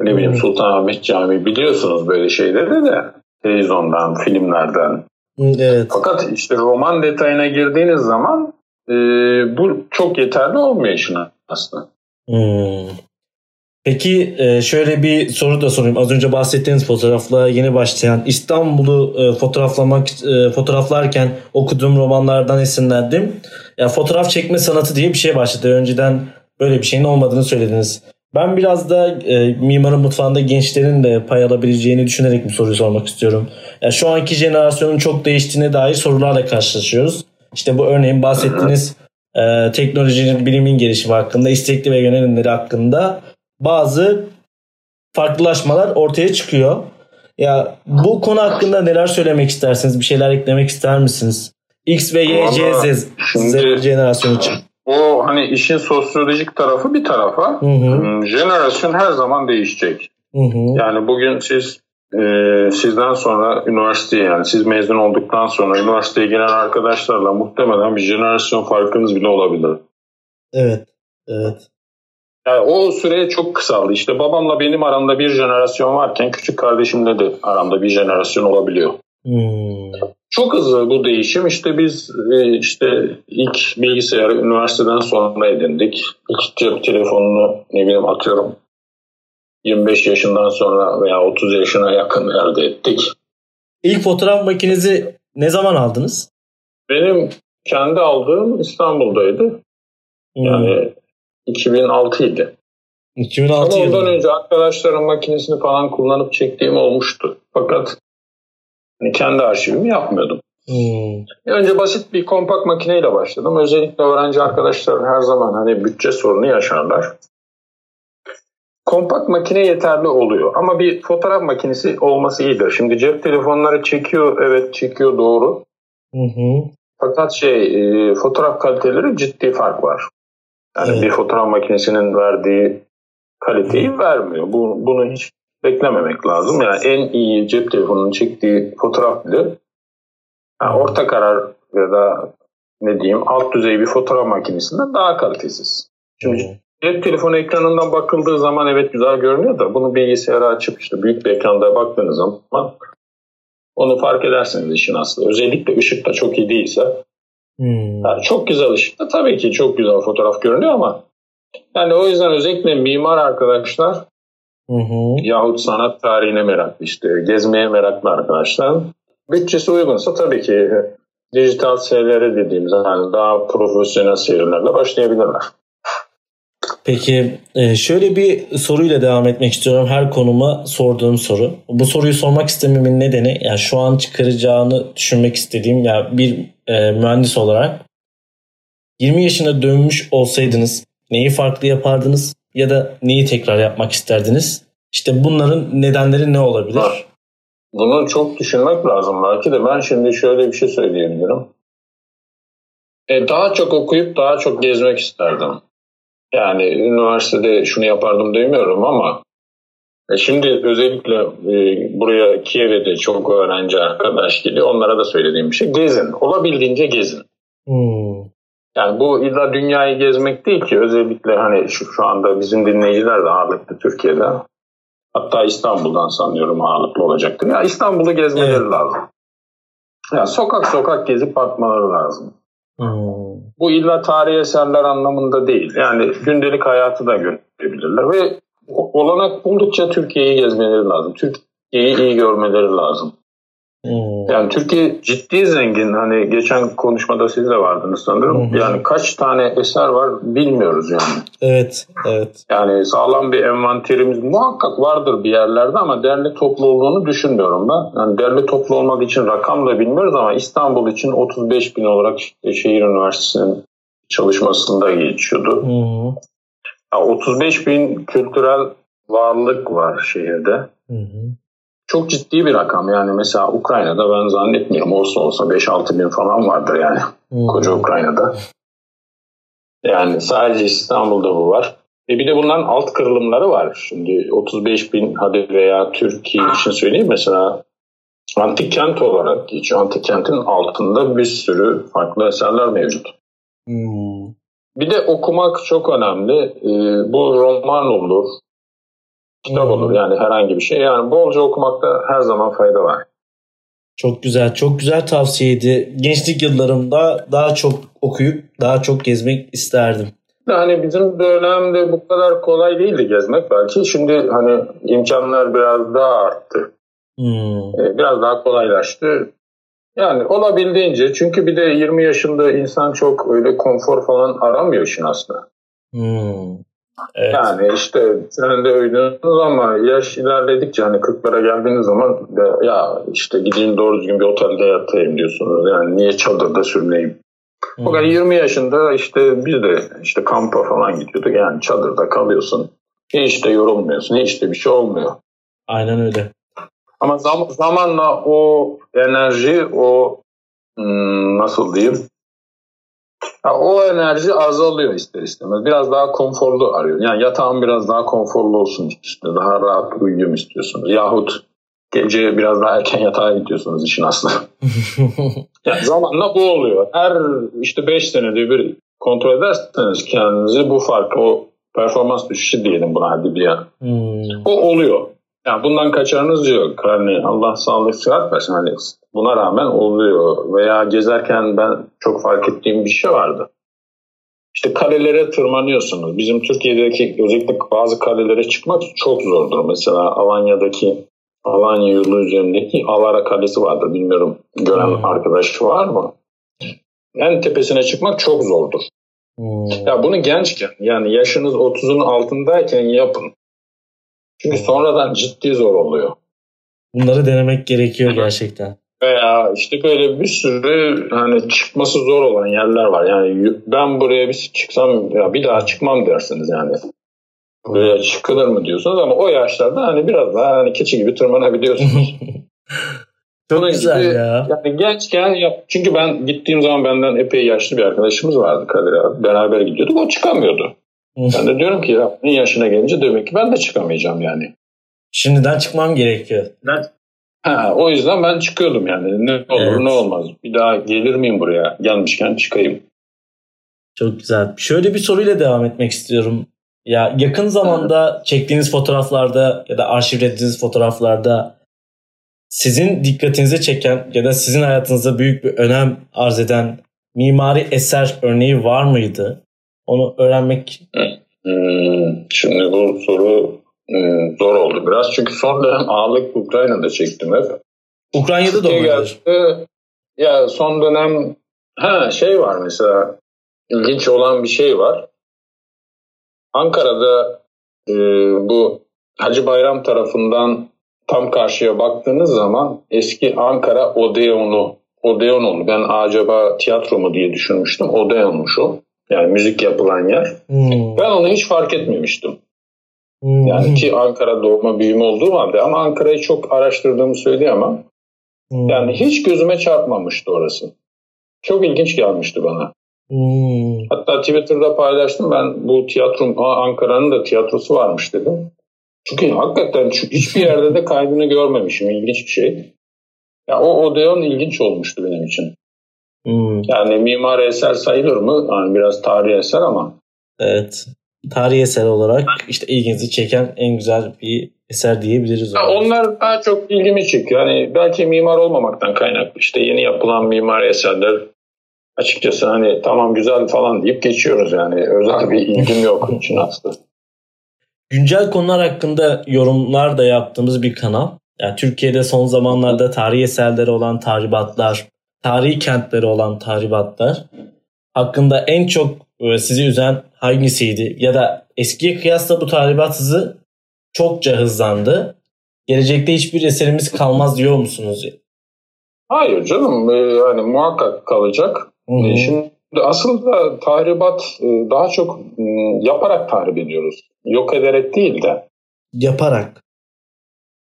ne bileyim hmm. Sultanahmet Camii biliyorsunuz böyle şeyleri de televizyondan, filmlerden. Evet. Fakat işte roman detayına girdiğiniz zaman e, bu çok yeterli olmuyor şuna aslında. Hmm. Peki şöyle bir soru da sorayım. Az önce bahsettiğiniz fotoğrafla yeni başlayan İstanbul'u fotoğraflamak fotoğraflarken okuduğum romanlardan esinlendim. Ya yani fotoğraf çekme sanatı diye bir şey başladı. Önceden böyle bir şeyin olmadığını söylediniz. Ben biraz da e, mimarın mutfağında gençlerin de pay alabileceğini düşünerek bir soruyu sormak istiyorum. Yani şu anki jenerasyonun çok değiştiğine dair sorularla karşılaşıyoruz. İşte bu örneğin bahsettiğiniz e, teknolojinin, bilimin gelişimi hakkında, istekli ve yönelimleri hakkında bazı farklılaşmalar ortaya çıkıyor. Ya bu konu hakkında neler söylemek istersiniz? Bir şeyler eklemek ister misiniz? X ve Y, C, Z jenerasyon için. O hani işin sosyolojik tarafı bir tarafa. Hı hı. Jenerasyon her zaman değişecek. Hı hı. Yani bugün siz e, sizden sonra üniversiteye, yani siz mezun olduktan sonra üniversiteye gelen arkadaşlarla muhtemelen bir jenerasyon farkınız bile olabilir. Evet. Evet. Yani o süre çok kısaldı. İşte babamla benim aramda bir jenerasyon varken küçük kardeşimle de aramda bir jenerasyon olabiliyor. Hmm. Çok hızlı bu değişim. İşte biz işte ilk bilgisayarı üniversiteden sonra edindik. İlk cep telefonunu ne bileyim atıyorum yirmi beş yaşından sonra veya otuz yaşına yakın elde ettik. İlk fotoğraf makinenizi ne zaman aldınız? Benim kendi aldığım İstanbul'daydı. Yani hmm. iki bin altı idi. iki bin altı Ama ondan önce arkadaşların makinesini falan kullanıp çektiğim olmuştu. Fakat kendi arşivimi yapmıyordum. Hmm. Önce basit bir kompakt makineyle başladım. Özellikle öğrenci arkadaşlar her zaman hani bütçe sorunu yaşarlar. Kompakt makine yeterli oluyor. Ama bir fotoğraf makinesi olması iyidir. Şimdi cep telefonları çekiyor. Evet çekiyor, doğru. Hı hı. Fakat şey fotoğraf kaliteleri ciddi fark var. Yani evet. Bir fotoğraf makinesinin verdiği kaliteyi hmm. vermiyor. Bu, bunu hiç beklememek lazım. Yani en iyi cep telefonunun çektiği fotoğraf bile yani orta karar ya da ne diyeyim alt düzey bir fotoğraf makinesinden daha kalitesiz. Şimdi hmm. cep telefonu ekranından bakıldığı zaman evet güzel görünüyor da bunu bilgisayara açıp işte büyük bir ekranda baktığınız zaman onu fark edersiniz işin aslında. Özellikle ışık da çok iyi değilse. Hmm. Yani çok güzel ışıkta tabii ki çok güzel fotoğraf görünüyor ama yani o yüzden özellikle mimar arkadaşlar hı hı. yahut sanat tarihine meraklı, işte gezmeye meraklı arkadaşlar bütçesi uygunsa tabii ki dijital serilere dediğimiz yani daha profesyonel serilerle başlayabilirler. Peki şöyle bir soruyla devam etmek istiyorum, her konuma sorduğum soru. Bu soruyu sormak istememin nedeni yani şu an çıkaracağını düşünmek istediğim ya yani bir E, mühendis olarak yirmi yaşına dönmüş olsaydınız neyi farklı yapardınız ya da neyi tekrar yapmak isterdiniz? İşte bunların nedenleri ne olabilir? Bunu çok düşünmek lazım. Belki de ben şimdi şöyle bir şey söyleyebilirim. E, daha çok okuyup daha çok gezmek isterdim. Yani üniversitede şunu yapardım demiyorum ama e, şimdi özellikle e, buraya Kiev'e de çok öğrenci arkadaş geliyor. Onlara da söylediğim bir şey. Gezin. Olabildiğince gezin. Hmm. Yani bu illa dünyayı gezmek değil ki. Özellikle hani şu, şu anda bizim dinleyiciler de ağırlıklı Türkiye'de. Hatta İstanbul'dan sanıyorum ağırlıklı olacaktır. Ya İstanbul'u gezmeleri evet. lazım. Ya sokak sokak gezip bakmaları lazım. Hmm. Bu illa tarihi eserler anlamında değil. Yani gündelik hayatı da görebilirler ve olanak buldukça Türkiye'yi gezmeleri lazım. Türkiye'yi iyi görmeleri lazım. Hmm. Yani Türkiye ciddi zengin. Hani geçen konuşmada siz de vardınız sanırım. Hmm. Yani kaç tane eser var bilmiyoruz yani. Evet, evet. Yani sağlam bir envanterimiz muhakkak vardır bir yerlerde ama derli toplu olduğunu düşünmüyorum ben. Yani derli toplu olmak için rakam da bilmiyoruz ama İstanbul için otuz beş bin olarak işte şehir üniversitesinin çalışmasında geçiyordu. Hmm. otuz beş bin kültürel varlık var şehirde. Hı hı. Çok ciddi bir rakam. Yani mesela Ukrayna'da ben zannetmiyorum. Olsa olsa beş altı bin falan vardır yani. Hı hı. Koca Ukrayna'da. Yani sadece İstanbul'da bu var. E bir de bunların alt kırılımları var. Şimdi otuz beş bin hadi veya Türkiye için söyleyeyim. Mesela antik kent olarak geçiyor. Antik kentin altında bir sürü farklı eserler mevcut. Hı hı. Bir de okumak çok önemli. Ee, bu roman olur, kitap olur yani herhangi bir şey. Yani bolca okumakta her zaman fayda var. Çok güzel, çok güzel tavsiyeydi. Gençlik yıllarımda daha çok okuyup daha çok gezmek isterdim. Yani bizim dönemde bu kadar kolay değildi gezmek belki. Şimdi hani imkanlar biraz daha arttı. Hmm. Biraz daha kolaylaştı. Yani olabildiğince, çünkü bir de yirmi yaşında insan çok öyle konfor falan aramıyor işin aslında. Hmm. Evet. Yani işte sen de öğreniyorsunuz ama yaş ilerledikçe hani kırklara geldiğiniz zaman ya işte gideyim doğru düzgün bir otelde yatayım diyorsunuz. Yani niye çadırda sürüneyim? Hmm. O kadar yirmi yaşında işte biz de işte kampa falan gidiyorduk. Yani çadırda kalıyorsun. Hiç de yorulmuyorsun. Hiç de bir şey olmuyor. Aynen öyle. Ama zam- zamanla o enerji, o hmm, nasıl diyeyim? Ya, o enerji azalıyor ister istemez. Biraz daha konforlu arıyor. Yani yatağın biraz daha konforlu olsun istiyorsunuz. Daha rahat uyuyayım istiyorsunuz. Yahut gece biraz daha erken yatağa gidiyorsunuz işin aslında. Yani zamanla bu oluyor. Her işte beş senede bir kontrol ederseniz kendinizi, bu fark, o performans düşüşü diyelim buna hadi bir yana. Hmm. O oluyor. Yani bundan kaçarınız yok. Hani Allah sağlık sıhhat versin. Hani buna rağmen oluyor. Veya gezerken ben çok fark ettiğim bir şey vardı. İşte kalelere tırmanıyorsunuz. Bizim Türkiye'deki özellikle bazı kalelere çıkmak çok zordur. Mesela Alanya'daki Alanya yolu üzerindeki Alara Kalesi vardı. Bilmiyorum gören hmm. arkadaş var mı? En tepesine çıkmak çok zordur. Hmm. Ya bunu gençken, yani yaşınız otuzun altındayken yapın. Çünkü sonradan ciddi zor oluyor. Bunları denemek gerekiyor gerçekten. Veya işte böyle bir sürü hani çıkması zor olan yerler var. Yani ben buraya bir çıksam ya bir daha çıkmam dersiniz yani. Buraya çıkılır mı diyorsunuz ama o yaşlarda hani biraz daha hani keçi gibi tırmanabiliyorsunuz. Çok bunun güzel gibi, ya. Yani gençken yap. Çünkü ben gittiğim zaman benden epey yaşlı bir arkadaşımız vardı Kadir abi. Beraber gidiyorduk, o çıkamıyordu. Ben de diyorum ki ya bunun yaşına gelince demek ki ben de çıkamayacağım yani. Şimdiden çıkmam gerekiyor. Ben... Ha, o yüzden ben çıkıyordum yani. Ne olur evet. Ne olmaz. Bir daha gelir miyim buraya? Gelmişken çıkayım. Çok güzel. Şöyle bir soruyla devam etmek istiyorum. Ya yakın zamanda çektiğiniz fotoğraflarda ya da arşivlediğiniz fotoğraflarda sizin dikkatinizi çeken ya da sizin hayatınıza büyük bir önem arz eden mimari eser örneği var mıydı? Onu öğrenmek... Şimdi bu soru zor oldu biraz. Çünkü son dönem ağırlık Ukrayna'da çektim hep. Ukrayna'da da olabilir. Ya son dönem ha şey var mesela, ilginç olan bir şey var. Ankara'da e, bu Hacı Bayram tarafından tam karşıya baktığınız zaman eski Ankara Odeon'u, Odeon'u ben acaba tiyatro mu diye düşünmüştüm. Odeon'muş o. Yani müzik yapılan yer. Hmm. Ben onu hiç fark etmemiştim. Hmm. Yani ki Ankara doğma büyüme olduğum halde ama Ankara'yı çok araştırdığımı söyleyemem. Hmm. Yani hiç gözüme çarpmamıştı orası. Çok ilginç gelmişti bana. Hmm. Hatta Twitter'da paylaştım ben bu tiyatro, Ankara'nın da tiyatrosu varmış dedim. Çünkü hakikaten hiçbir yerde de kaydını görmemişim. İlginç bir şey. Ya o Odeon ilginç olmuştu benim için. Hmm. Yani mimari eser sayılır mı? Yani biraz tarihi eser ama. Evet. Tarihi eser olarak işte ilginizi çeken en güzel bir eser diyebiliriz. Ya onlar daha çok ilgimi çekiyor. Yani belki mimar olmamaktan kaynaklı. İşte yeni yapılan mimari eserler açıkçası hani tamam güzel falan deyip geçiyoruz yani. Özel bir ilgim yok için aslında. Güncel konular hakkında yorumlar da yaptığımız bir kanal. Yani Türkiye'de son zamanlarda tarihi eserleri olan tahribatlar, tarihi kentleri olan tahribatlar hakkında en çok sizi üzen hangisiydi? Ya da eskiye kıyasla bu tahribat hızı çokça hızlandı. Gelecekte hiçbir eserimiz kalmaz diyor musunuz? Hayır canım. Yani muhakkak kalacak. Hı-hı. Şimdi aslında tahribat daha çok yaparak tahrip ediyoruz. Yok ederek değil de. Yaparak.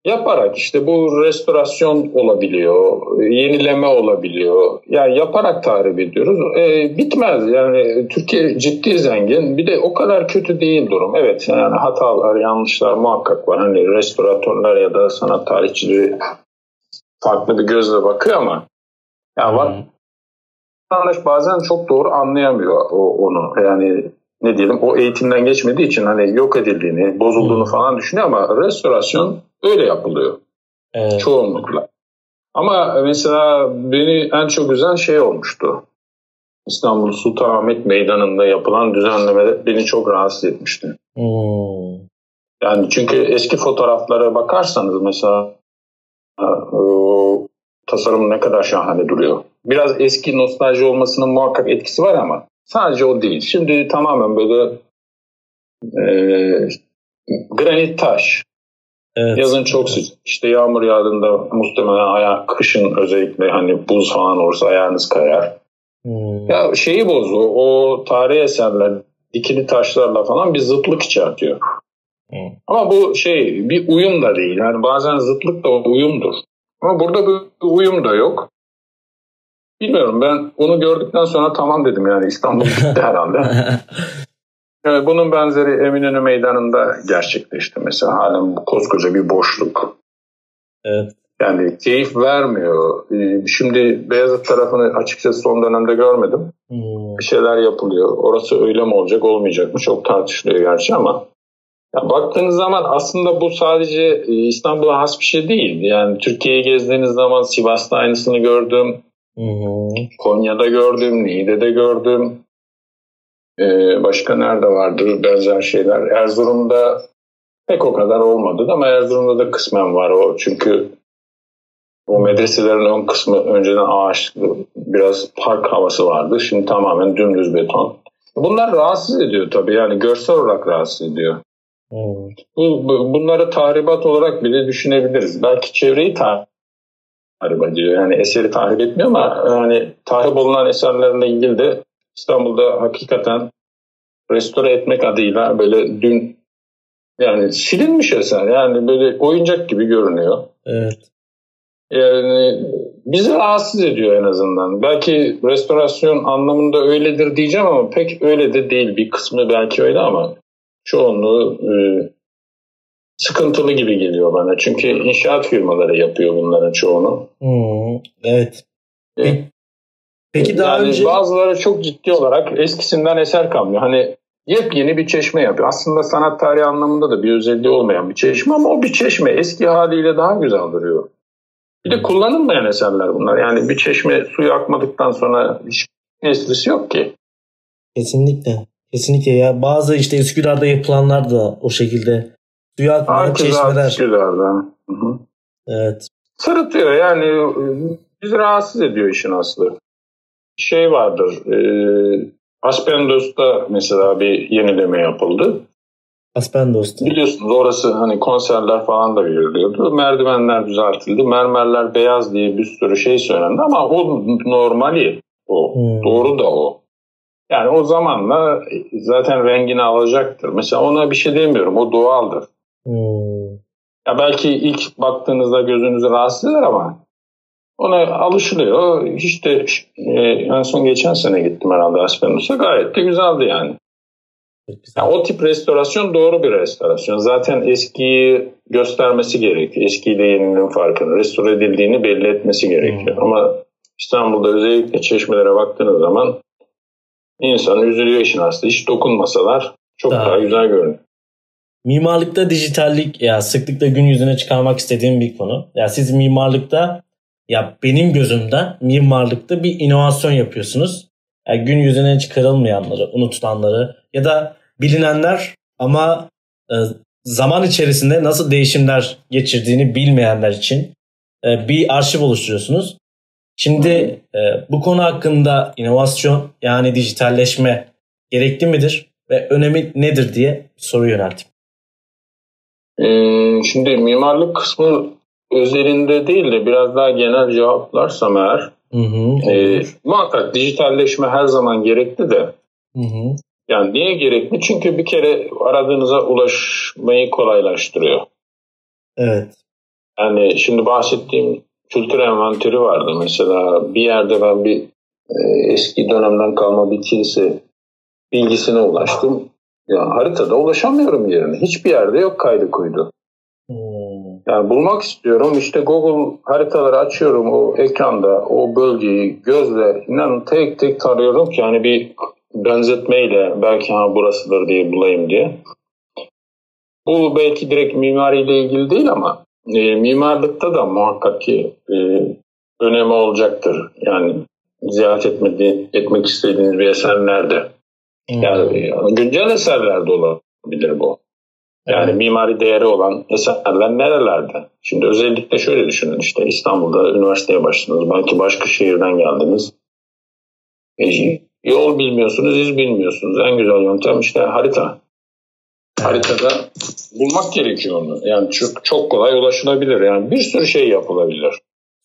Yaparak işte bu restorasyon olabiliyor, yenileme olabiliyor. Yani yaparak tahrip ediyoruz. E, bitmez yani Türkiye ciddi zengin. Bir de o kadar kötü değil durum. Evet yani hatalar, yanlışlar muhakkak var. Hani restoratörler ya da sanat tarihçileri farklı bir gözle bakıyor ama yani vatandaş bazen çok doğru anlayamıyor onu. Yani ne diyelim o eğitimden geçmediği için hani yok edildiğini, bozulduğunu falan düşünüyor ama restorasyon öyle yapılıyor. Evet. Çoğunlukla. Ama mesela beni en çok üzen şey olmuştu. İstanbul Sultanahmet Meydanı'nda yapılan düzenleme beni çok rahatsız etmişti. Hmm. Yani çünkü eski fotoğraflara bakarsanız mesela o tasarım ne kadar şahane duruyor. Biraz eski nostalji olmasının muhakkak etkisi var ama sadece o değil. Şimdi tamamen böyle e, granit taş. Evet. Yazın çok sıcak. İşte yağmur yağdığında muhtemelen ayağı, kışın özellikle hani buz falan olursa ayağınız kayar. Hmm. Ya şeyi bozu, o tarihi eserler dikili taşlarla falan bir zıtlık içertiyor. Hmm. Ama bu şey bir uyum da değil. Yani bazen zıtlık da uyumdur. Ama burada bir uyum da yok. Bilmiyorum, ben onu gördükten sonra tamam dedim, yani İstanbul bitti herhalde. Yani bunun benzeri Eminönü Meydanı'nda gerçekleşti mesela. Halen koskoca bir boşluk. Evet. Yani keyif vermiyor. Şimdi Beyazıt tarafını açıkçası son dönemde görmedim. Hmm. Bir şeyler yapılıyor. Orası öyle mi olacak olmayacak mı çok tartışılıyor gerçi ama ya baktığınız zaman aslında bu sadece İstanbul'a has bir şey değil. Yani Türkiye'yi gezdiğiniz zaman Sivas'ta aynısını gördüm. Hmm. Konya'da gördüm. Niğde'de gördüm. Ee, başka nerede vardır benzer şeyler? Erzurum'da pek o kadar olmadı ama Erzurum'da da kısmen var o. Çünkü o medreselerin ön kısmı önceden ağaçlı, biraz park havası vardı. Şimdi tamamen dümdüz beton. Bunlar rahatsız ediyor tabii, yani görsel olarak rahatsız ediyor. Hmm. Bu, bu, bunları tahribat olarak bile düşünebiliriz. Belki çevreyi tahrip ediyor. Yani eseri tahrip etmiyor ama yani tahrip olunan eserlerle ilgili de İstanbul'da hakikaten restore etmek adıyla böyle dün yani silinmiş eser, yani böyle oyuncak gibi görünüyor. Evet. Yani bizi rahatsız ediyor en azından. Belki restorasyon anlamında öyledir diyeceğim ama pek öyle de değil. Bir kısmı belki öyle ama çoğunluğu e, sıkıntılı gibi geliyor bana. Çünkü inşaat firmaları yapıyor bunların çoğunu. Hmm, evet. E, Peki daha yani önce... bazıları çok ciddi olarak eskisinden eser kalmıyor. Hani yepyeni bir çeşme yapıyor. Aslında sanat tarihi anlamında da bir özelliği olmayan bir çeşme ama o bir çeşme eski haliyle daha güzel duruyor. Bir de kullanılmayan eserler bunlar. Yani bir çeşme suyu akmadıktan sonra hiçbir esprisi yok ki. Kesinlikle. Kesinlikle ya. Bazı işte Üsküdar'da yapılanlar da o şekilde suyu akmayan çeşmeler. Üsküdar'da. Hı-hı. Evet. Sırıtıyor yani. Bizi rahatsız ediyor işin aslı. Şey vardır. E, Aspendos'ta mesela bir yenileme yapıldı. Aspendos'ta. Biliyorsunuz orası hani konserler falan da veriliyordu. Merdivenler düzeltildi. Mermerler beyaz diye bir sürü şey söylendi ama o normali o. Hmm. Doğru da o. Yani o zamanla zaten rengini alacaktır. Mesela ona bir şey demiyorum. O doğaldır. Hmm. Ya belki ilk baktığınızda gözünüzü rahatsız eder ama ona alışılıyor. Hiç de e, en son geçen sene gittim herhalde Aspenus'a. Gayet de güzeldi yani. Yani o tip restorasyon doğru bir restorasyon. Zaten eskiyi göstermesi gerekiyor. Eskiyle yeninin farkını, restore edildiğini belli etmesi gerekiyor. Hmm. Ama İstanbul'da özellikle çeşmelere baktığınız zaman insan üzülüyor işin aslında. Hiç dokunmasalar çok daha, daha güzel görünüyor. Mimarlıkta dijitallik ya sıklıkla gün yüzüne çıkarmak istediğim bir konu. Ya siz mimarlıkta ya benim gözümden mimarlıkta bir inovasyon yapıyorsunuz. Yani gün yüzüne çıkarılmayanları, unutulanları ya da bilinenler ama zaman içerisinde nasıl değişimler geçirdiğini bilmeyenler için bir arşiv oluşturuyorsunuz. Şimdi bu konu hakkında inovasyon yani dijitalleşme gerekli midir ve önemi nedir diye soru yönelttim. Şimdi mimarlık kısmı özelinde değil de biraz daha genel cevaplarsam eğer, hı hı, e, muhakkak dijitalleşme her zaman gerekli de. Hı hı. Yani niye gerekli? Çünkü bir kere aradığınıza ulaşmayı kolaylaştırıyor. Evet. Yani şimdi bahsettiğim kültür envanteri vardı mesela. Bir yerde ben bir e, eski dönemden kalma bir kilise bilgisine ulaştım. Ya haritada ulaşamıyorum yerine. Hiçbir yerde yok kaydı kuydu. Yani bulmak istiyorum. İşte Google haritaları açıyorum, o ekranda o bölgeyi gözle inan tek tek tarıyorum ki yani bir benzetmeyle belki ha burasıdır diye bulayım diye. Bu belki direkt mimariyle ilgili değil ama e, mimarlıkta da muhakkak ki e, önemi olacaktır. Yani ziyaret etmediği, etmek istediğiniz bir eser nerede? Yani hmm. güncel eserler de olabilir bu. Yani hmm. mimari değeri olan eserler nerelerde? Şimdi özellikle şöyle düşünün, işte İstanbul'da üniversiteye başladınız, belki başka şehirden geldiniz. E, yol bilmiyorsunuz, iz bilmiyorsunuz. En güzel yöntem işte harita. Haritada bulmak gerekiyor onu. Yani çok, çok kolay ulaşılabilir. Yani bir sürü şey yapılabilir.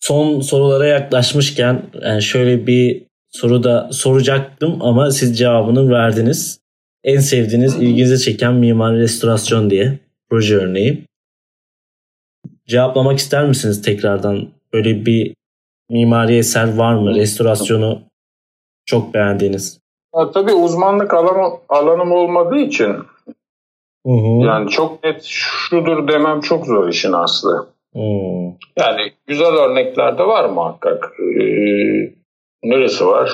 Son sorulara yaklaşmışken yani şöyle bir soru da soracaktım ama siz cevabını verdiniz. En sevdiğiniz, ilginize çeken mimari restorasyon diye proje örneği. Cevaplamak ister misiniz tekrardan? Böyle bir mimari eser var mı? Restorasyonu çok beğendiğiniz. Ya, tabii uzmanlık alanım, alanım olmadığı için... Hı-hı. Yani çok net şudur demem çok zor işin aslı. Hı-hı. Yani güzel örnekler de var muhakkak. Ee, neresi var?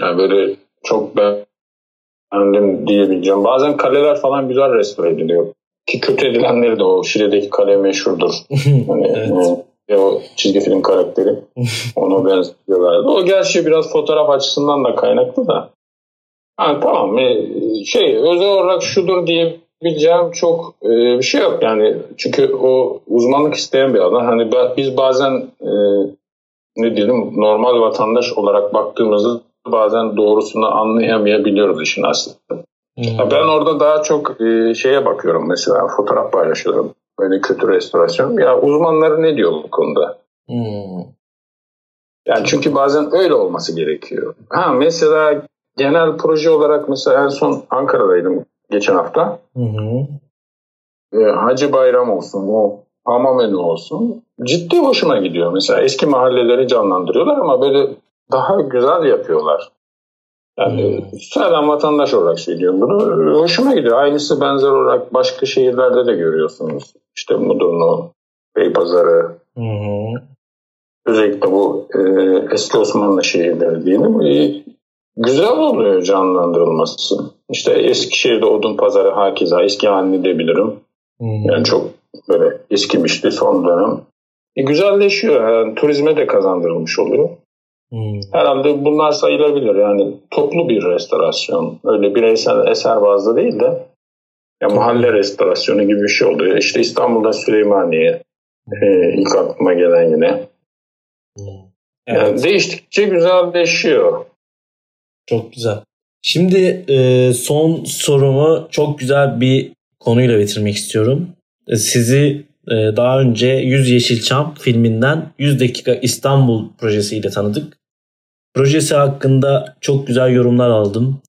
Yani böyle çok beğendim diyebileceğim. Bazen kaleler falan güzel restore ediliyor. Ki kötü edilenleri de o Şile'deki kale meşhurdur. Hani, evet. e, o çizgi film karakteri. Ona benziyorlardı. O gerçi biraz fotoğraf açısından da kaynaklı da. Yani tamam şey özel olarak şudur diyebileceğim çok e, bir şey yok yani çünkü o uzmanlık isteyen bir alan. Hani biz bazen e, ne diyelim normal vatandaş olarak baktığımızda bazen doğrusunu anlayamayabiliyoruz işin aslında. Hmm. Ben orada daha çok e, şeye bakıyorum mesela fotoğraf paylaşıyorum böyle kötü restorasyon ya uzmanları ne diyor bu konuda? Hmm. Yani çünkü bazen öyle olması gerekiyor. Ha mesela genel proje olarak mesela en son Ankara'daydım geçen hafta. Hı hı. E, Hacı Bayram olsun, o hamam önü olsun. Ciddi hoşuma gidiyor mesela. Eski mahalleleri canlandırıyorlar ama böyle daha güzel yapıyorlar. Yani sıradan vatandaş olarak söylüyorum bunu. Hoşuma gidiyor. Aynısı benzer olarak başka şehirlerde de görüyorsunuz. İşte Mudurnu, Beypazarı. Hı hı. Özellikle bu e, eski Osmanlı şehirleri diyelim. E, Güzel oluyor canlandırılması. İşte Eskişehir'de Odunpazarı hakeza eski halini de bilirim. Hmm. Yani çok böyle eskimişti son dönem. E, güzelleşiyor. Yani turizme de kazandırılmış oluyor. Hmm. Herhalde bunlar sayılabilir. Yani toplu bir restorasyon. Öyle bireysel eser bazlı değil de ya mahalle restorasyonu gibi bir şey oluyor. İşte İstanbul'da Süleymaniye e, ilk aklıma gelen yine. Hmm. Evet. Yani değiştikçe güzelleşiyor. Çok güzel. Şimdi e, son sorumu çok güzel bir konuyla bitirmek istiyorum. E, sizi e, daha önce yüz Yeşilçam filminden yüz dakika İstanbul projesiyle tanıdık. Projesi hakkında çok güzel yorumlar aldım.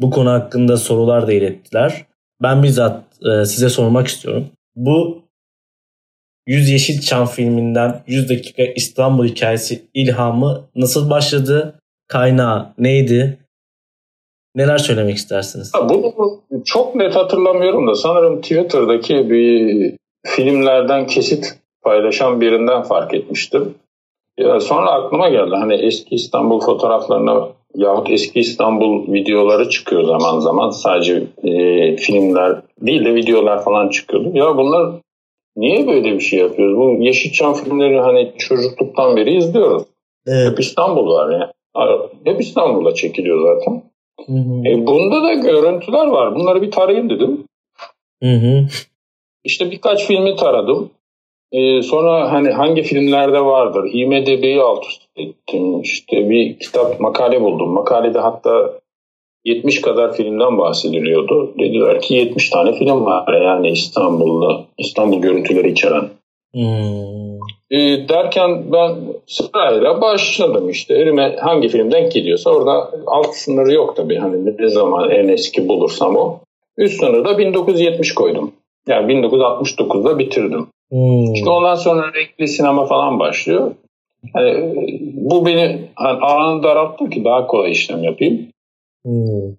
Bu konu hakkında sorular da ilettiler. Ben bizzat e, size sormak istiyorum. Bu yüz Yeşilçam filminden yüz dakika İstanbul hikayesi ilhamı nasıl başladı? Kaynağı neydi? Neler söylemek istersiniz? Ya bunu çok net hatırlamıyorum da sanırım Twitter'daki bir filmlerden kesit paylaşan birinden fark etmiştim. Ya sonra aklıma geldi hani eski İstanbul fotoğraflarına yahut eski İstanbul videoları çıkıyor zaman zaman. Sadece e, filmler değil de videolar falan çıkıyordu. Ya bunlar niye böyle bir şey yapıyoruz? Bu Yeşilçam filmleri hani çocukluktan beri izliyoruz. Evet. Hep İstanbul var ya. Hep İstanbul'a çekiliyor zaten. Hı hı. E bunda da görüntüler var. Bunları bir tarayayım dedim. Hı hı. İşte birkaç filmi taradım. E sonra hani hangi filmlerde vardır? I M D B'yi alt üst ettim. İşte bir kitap makale buldum. Makalede hatta yetmiş kadar filmden bahsediliyordu. Dediler ki yetmiş tane film var. Yani İstanbul'da İstanbul görüntüleri içeren. Hmm. E, derken ben sırayla başladım işte elime hangi film denk geliyorsa orada alt sınırı yok tabii hani ne zaman en eski bulursam o üst sınırı da bin dokuz yüz yetmiş koydum yani bin dokuz yüz altmış dokuzda bitirdim. Hmm. İşte ondan sonra renkli sinema falan başlıyor yani, bu beni hani, alanı daralttı ki daha kolay işlem yapayım. Hmm.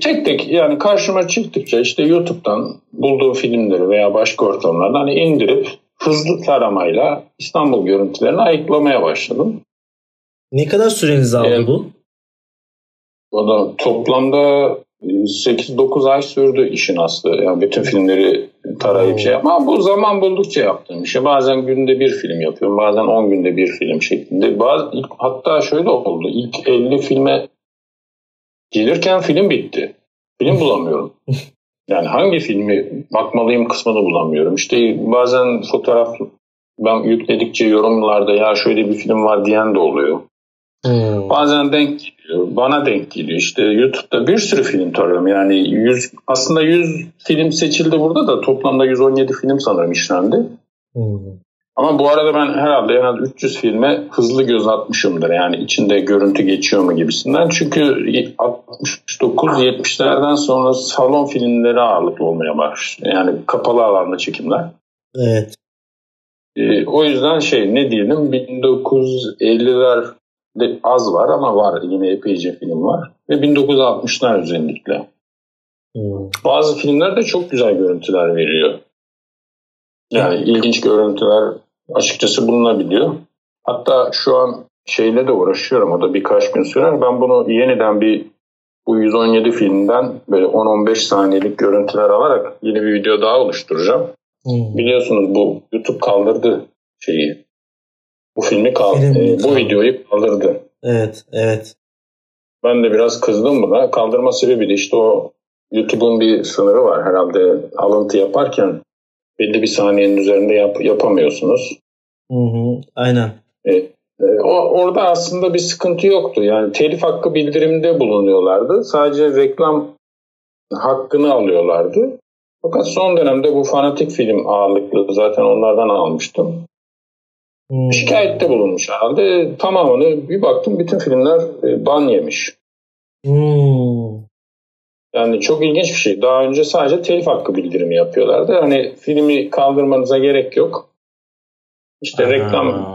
Tek tek yani karşıma çıktıkça işte YouTube'dan bulduğum filmleri veya başka ortamlardan hani indirip hızlı taramayla İstanbul görüntülerini ayıklamaya başladım. Ne kadar süreniz aldı ee, bu? O da toplamda sekiz dokuz ay sürdü işin aslı. Yani bütün filmleri tarayıp şey yapma. Ama bu zaman buldukça yaptığım bir şey. Bazen günde bir film yapıyorum. Bazen on günde bir film şeklinde. Bazı, ilk, hatta şöyle oldu. İlk elli filme gelirken film bitti. Film bulamıyorum. Yani hangi filmi bakmalıyım kısmını bulamıyorum. İşte bazen fotoğraf ben yükledikçe yorumlarda ya şöyle bir film var diyen de oluyor. Hmm. Bazen denk geliyor. Bana denk geliyor. İşte YouTube'da bir sürü film tarıyorum. Yani yüz, aslında yüz film seçildi burada da toplamda yüz on yedi film sanırım işlendi. Hmm. Ama bu arada ben herhalde en az üç yüz filme hızlı göz atmışımdır. Yani içinde görüntü geçiyor mu gibisinden. Çünkü altmış dokuz yetmişlerden sonra salon filmleri ağırlıklı olmaya başlıyor. Yani kapalı alanda çekimler. Evet. Ee, o yüzden şey ne diyelim bin dokuz yüz elliler de az var ama var yine epeyce film var. Ve bin dokuz yüz altmışlar özellikle. Hmm. Bazı filmler de çok güzel görüntüler veriyor. Yani ilginç görüntüler açıkçası bulunabiliyor. Hatta şu an şeyle de uğraşıyorum. O da birkaç gün sürer. Ben bunu yeniden bir bu yüz on yedi filmden böyle on on beş saniyelik görüntüler alarak yeni bir video daha oluşturacağım. Hmm. Biliyorsunuz bu YouTube kaldırdı şeyi. Bu filmi kaldırdı. Film. Bu videoyu kaldırdı. Evet, evet. Ben de biraz kızdım buna. Kaldırma sebebi de işte o YouTube'un bir sınırı var herhalde. Alıntı yaparken belli bir saniyenin üzerinde yap, yapamıyorsunuz. Hı hı, aynen. E, e, o, orada aslında bir sıkıntı yoktu. Yani telif hakkı bildirimde bulunuyorlardı. Sadece reklam hakkını alıyorlardı. Fakat son dönemde bu fanatik film ağırlıklı. Zaten onlardan almıştım. Hı. Şikayette bulunmuş herhalde. Tamamını bir baktım bütün filmler e, ban yemiş. Hımm. Yani çok ilginç bir şey. Daha önce sadece telif hakkı bildirimi yapıyorlardı. Hani filmi kaldırmanıza gerek yok. İşte Aha. reklam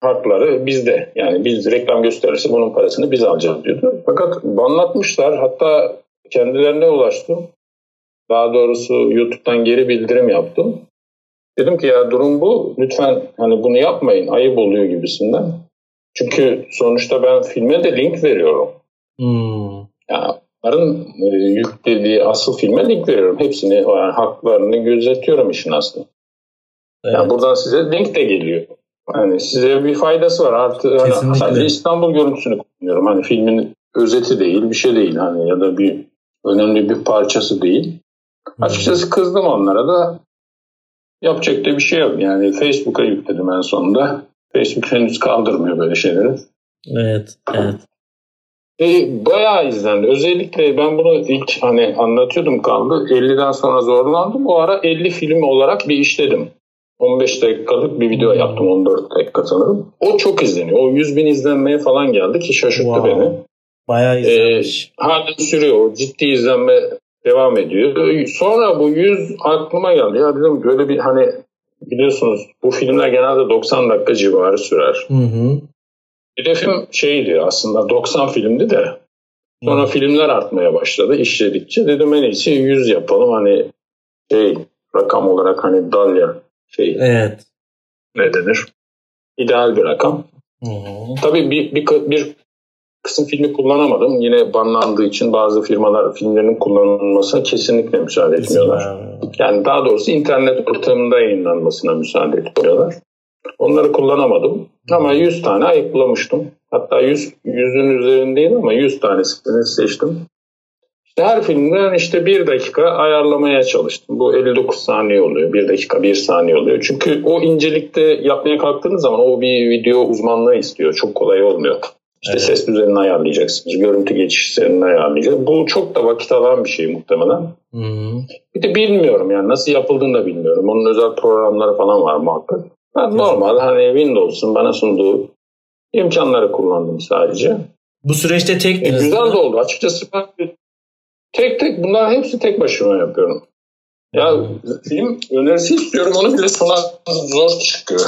hakları bizde. Yani biz reklam gösterirse bunun parasını biz alacağız diyordu. Fakat banlatmışlar. Hatta kendilerine ulaştım. Daha doğrusu YouTube'dan geri bildirim yaptım. Dedim ki ya durum bu. Lütfen hani bunu yapmayın. Ayıp oluyor gibisinden. Çünkü sonuçta ben filme de link veriyorum. Hmm. Yani onların yüklediği asıl filme link veriyorum. Hepsini, yani haklarını gözetiyorum işin aslında. Evet. Yani buradan size link de geliyor. Yani size bir faydası var. Artı hani sadece İstanbul görüntüsünü kullanıyorum. Hani filmin özeti değil, bir şey değil. Hani ya da bir önemli bir parçası değil. Hı. Açıkçası kızdım onlara da. Yapacak da bir şey yok. Yani Facebook'a yükledim en sonunda. Facebook henüz kaldırmıyor böyle şeyleri. Evet, evet. E, bayağı izlendi. Özellikle ben bunu ilk hani anlatıyordum kaldı. elliden sonra zorlandım. O ara elli film olarak bir işledim. on beş dakikalık bir video yaptım. on dört dakika sanırım. O çok izleniyor. O yüz bin izlenmeye falan geldi ki şaşırttı wow. beni. Bayağı izlenmiş. E, hala sürüyor. O ciddi izlenme devam ediyor. Sonra bu yüz aklıma geldi. Ya dedim böyle bir hani biliyorsunuz bu filmler genelde doksan dakika civarı sürer. Hı hı. Hedefim şeydi aslında doksan filmdi de sonra hmm. filmler artmaya başladı işledikçe dedim en iyisi yüz yapalım hani şey rakam olarak hani dalya şey evet. ne denir ideal bir rakam. Hmm. Tabii bir, bir, bir kısım filmi kullanamadım yine banlandığı için bazı firmalar filmlerin kullanılmasına kesinlikle müsaade etmiyorlar. Yani daha doğrusu internet ortamında yayınlanmasına müsaade etmiyorlar. Onları kullanamadım ama yüz tane ayıklamıştım. Hatta yüz, yüzün üzerindeydi ama yüz tanesini seçtim. İşte her filmden işte bir dakika ayarlamaya çalıştım. Bu elli dokuz saniye oluyor. bir dakika bir saniye oluyor. Çünkü o incelikte yapmaya kalktığınız zaman o bir video uzmanlığı istiyor. Çok kolay olmuyor. İşte evet. ses düzenini ayarlayacaksınız. Görüntü geçişlerini ayarlayacaksınız. Bu çok da vakit alan bir şey muhtemelen. Hı-hı. Bir de bilmiyorum yani nasıl yapıldığını da bilmiyorum. Onun özel programları falan var muhakkak. Ben normal hani Windows'un bana sunduğu imkanları kullandım sadece. Bu süreçte tek e, güzel de oldu. Açıkçası ben tek tek bunların hepsi tek başıma yapıyorum. Ya film önerisi istiyorum onu bile sonra zor çıkıyor.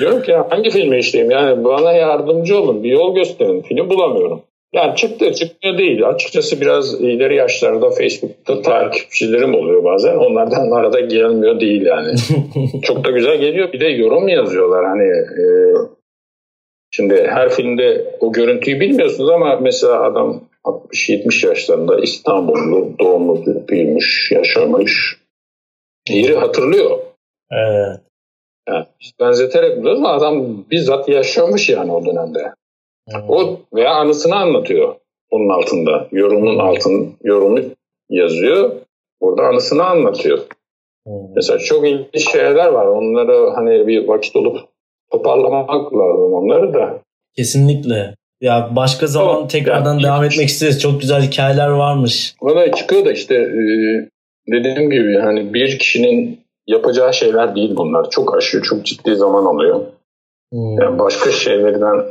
Diyorum ki ya hangi filmi işleyeyim yani bana yardımcı olun bir yol gösterin film bulamıyorum. Yani çıktı çıktı değil. Açıkçası biraz ileri yaşlarda Facebook'ta takipçilerim oluyor bazen. Onlardan arada gelmiyor değil yani. Çok da güzel geliyor. Bir de yorum yazıyorlar. Hani e, şimdi her filmde o görüntüyü bilmiyorsunuz ama mesela adam altmış yetmiş yaşlarında İstanbul'da doğumlu, büyümüş, yaşamış. Yeri hatırlıyor. Evet. Yani benzeterek biliyoruz ama adam bizzat yaşamış yani o dönemde. Evet. O veya anısını anlatıyor onun altında. Yorumun altında yorumunu yazıyor. Orada anısını anlatıyor. Evet. Mesela çok ilginç şeyler var. Onları hani bir vakit olup toparlamak lazım onları da. Kesinlikle. Ya başka zaman tamam, tekrardan yani devam etmek isteriz. Çok güzel hikayeler varmış. Valla çıkıyor da işte dediğim gibi hani bir kişinin yapacağı şeyler değil bunlar. Çok aşıyor, çok ciddi zaman alıyor. Hmm. Yani başka şeylerden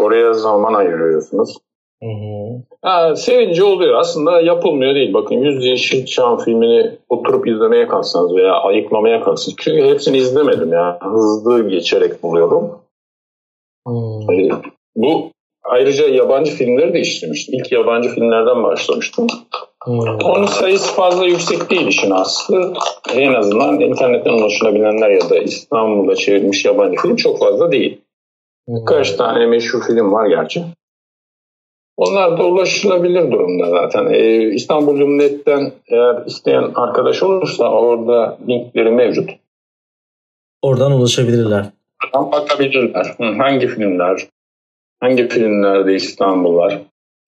oraya zaman ayırıyorsunuz. Hmm. Ha, sevinci oluyor. Aslında yapılmıyor değil. Bakın yüz Yeşilçam filmini oturup izlemeye kalksanız veya ayıklamaya kalksanız. Çünkü hepsini izlemedim ya. Hızlı geçerek buluyorum. Hmm. Ee, bu ayrıca yabancı filmleri de işlemiştim. İlk yabancı filmlerden başlamıştım. Hmm. Onun sayısı fazla yüksek değil işin aslı. En azından internetten ulaşılabilenler ya da İstanbul'da çevrilmiş yabancı film çok fazla değil. Hmm. Kaç tane meşhur film var gerçi. Onlar da ulaşılabilir durumda zaten. Ee, İstanbulum nokta net'ten eğer isteyen arkadaş olursa orada linkleri mevcut. Oradan ulaşabilirler. Tam bakabilirler. Hangi filmler? Hangi filmlerde İstanbul var?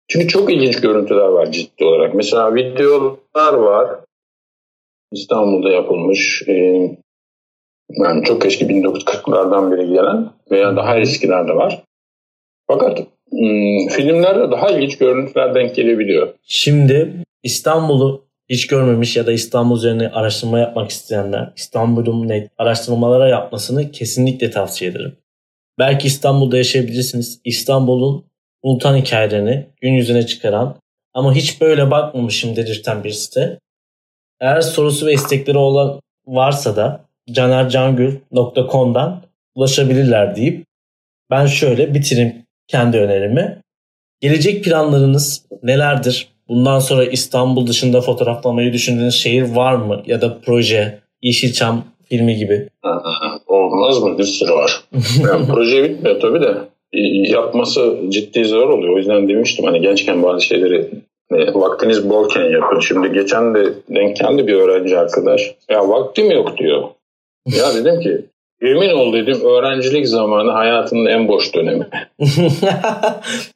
Çünkü çok ilginç görüntüler var ciddi olarak. Mesela videolar var. İstanbul'da yapılmış. Ee, yani çok eski bin dokuz yüz kırklardan beri gelen veya daha eskiler de var. Fakat hmm, filmlerde daha ilginç görüntüler denk gelebiliyor. Şimdi İstanbul'u hiç görmemiş ya da İstanbul üzerine araştırma yapmak isteyenler İstanbulum nokta net araştırmalara yapmasını kesinlikle tavsiye ederim. Belki İstanbul'da yaşayabilirsiniz. İstanbul'un unutan hikayelerini gün yüzüne çıkaran ama hiç böyle bakmamışım dedirten bir site. Eğer sorusu ve istekleri olan varsa da caner cangül nokta com'dan ulaşabilirler deyip ben şöyle bitireyim kendi önerimi. Gelecek planlarınız nelerdir? Bundan sonra İstanbul dışında fotoğraflamayı düşündüğünüz şehir var mı? Ya da proje, Yeşilçam filmi gibi. Olmaz mı? Bir sürü var. Yani proje bitmiyor tabii de. Yapması ciddi zor oluyor. O yüzden demiştim hani gençken bazı şeyleri vaktiniz bolken yapın. Şimdi geçen de denk geldi bir öğrenci arkadaş. Ya vaktim yok diyor. Ya dedim ki emin ol dedim öğrencilik zamanı hayatının en boş dönemi.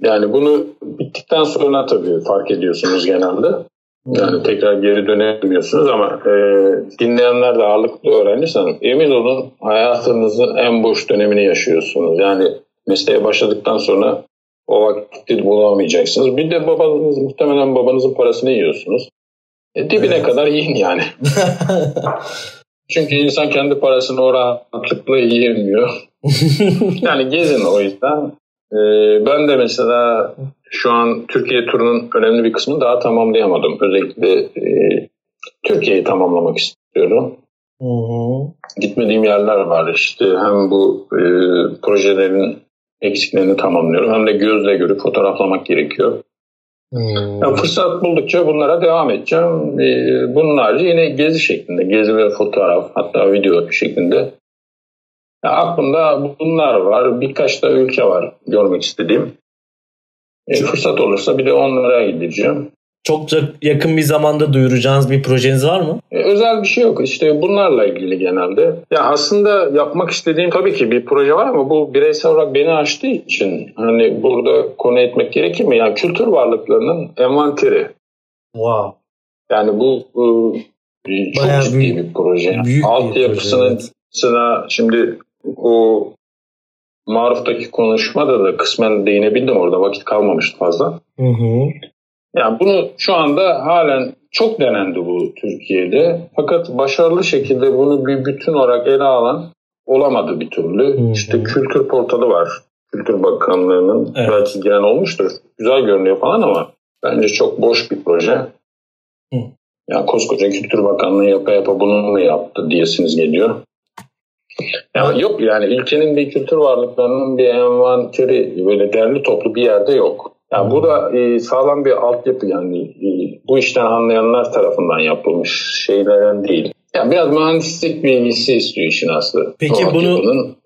Yani bunu bittikten sonra tabii fark ediyorsunuz genelde. Yani tekrar geri dönemiyorsunuz ama e, dinleyenler de ağırlıklı öğrenci sanırım. Emin olun hayatınızın en boş dönemini yaşıyorsunuz. Yani mesleğe başladıktan sonra o vakti bulamayacaksınız. Bir de babanız, muhtemelen babanızın parasını yiyorsunuz. E, dibine evet. kadar yiyin yani. Çünkü insan kendi parasını o rahatlıkla yiyemiyor. Yani gezin o yüzden. Ee, ben de mesela şu an Türkiye turunun önemli bir kısmını daha tamamlayamadım. Özellikle e, Türkiye'yi tamamlamak istiyorum. Hı-hı. Gitmediğim yerler var işte. Hem bu e, projelerin eksiklerini tamamlıyorum. Hem de gözle görüp fotoğraflamak gerekiyor. Hmm. Yani fırsat buldukça bunlara devam edeceğim. Ee, bunun harici yine gezi şeklinde, gezi ve fotoğraf hatta video şeklinde. Yani aklımda bunlar var. Birkaç da ülke var görmek istediğim. Ee, fırsat olursa bir de onlara gideceğim. Çok yakın bir zamanda duyuracağınız bir projeniz var mı? Ee, özel bir şey yok. İşte bunlarla ilgili genelde. Ya yani aslında yapmak istediğim tabii ki bir proje var ama bu bireysel olarak beni aştığı için hani burada konu etmek gerekir mi? Yani kültür varlıklarının envanteri. Wow. Yani bu, bu çok bayağı ciddi büyük, bir proje. Büyük alt bir yapısını proje, evet. Şimdi o Maruf'taki konuşmada da kısmen değinebildim orada. Vakit kalmamıştı fazla. Hı hı. Yani bunu şu anda halen çok denendi bu Türkiye'de. Fakat başarılı şekilde bunu bir bütün olarak ele alan olamadı bir türlü. Hmm. İşte kültür portalı var. Kültür Bakanlığı'nın evet. belki giren olmuştur. Güzel görünüyor falan ama bence çok boş bir proje. Hmm. Yani koskoca Kültür Bakanlığı yapa yapa bunu mu yaptı diyesiniz geliyor. Yani yok yani ülkenin bir kültür varlıklarının bir envanteri böyle derli toplu bir yerde yok. Yani bu da sağlam bir altyapı yani bu işten anlayanlar tarafından yapılmış şeylerden değil. Yani biraz mühendislik bilgisi istiyor işin aslı. Peki bunu bunun,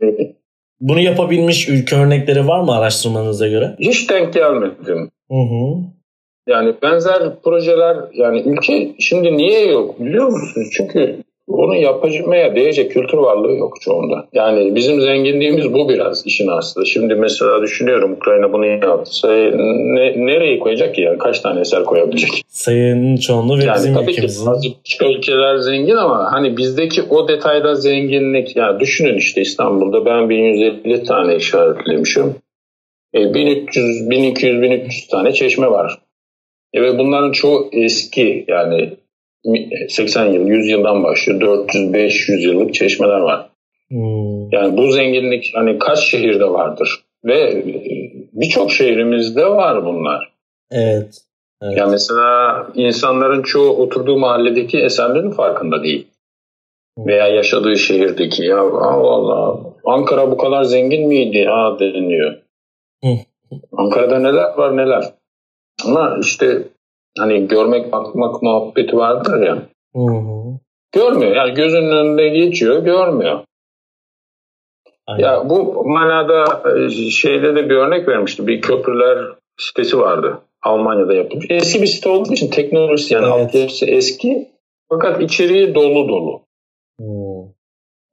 bunu yapabilmiş ülke örnekleri var mı araştırmanıza göre? Hiç denk gelmedim. Hı hı. Yani benzer projeler, yani ülke şimdi niye yok biliyor musunuz? Çünkü onu yapmaya değecek kültür varlığı yok çoğunda. Yani bizim zenginliğimiz bu biraz işin aslında. Şimdi mesela düşünüyorum, Ukrayna bunu yapsa ne, nereye koyacak ki? Yani kaç tane eser koyabilecek? Sayının çoğunluğu ve yani bizim ülkemizin. Tabii ki küçük ülkeler zengin ama hani bizdeki o detayda zenginlik. Yani düşünün işte İstanbul'da ben bin yüz elli tane işaretlemişim. E, bin üç yüz, bin iki yüz, bin üç yüz tane çeşme var. E, ve bunların çoğu eski, yani seksen yıl, yüz yıldan başlıyor. dört yüz beş yüz yıllık çeşmeler var. Hmm. Yani bu zenginlik hani kaç şehirde vardır? Ve birçok şehrimizde var bunlar. Evet. Evet. Yani mesela insanların çoğu oturduğu mahalledeki eserlerin farkında değil. Hmm. Veya yaşadığı şehirdeki. Ya Allah, Ankara bu kadar zengin miydi? Ha deniliyor. Hmm. Ankara'da neler var neler. Ama işte hani görmek bakmak muhabbeti vardır ya. Hı hı. Görmüyor. Yani gözünün önünde geçiyor, görmüyor. Aynen. Ya bu manada şeyde de bir örnek vermişti. Bir köprüler sitesi vardı. Almanya'da yapılmış. Eski bir site olduğu için teknolojisi, yani evet, altyapısı eski. Fakat içeriği dolu dolu. Hı.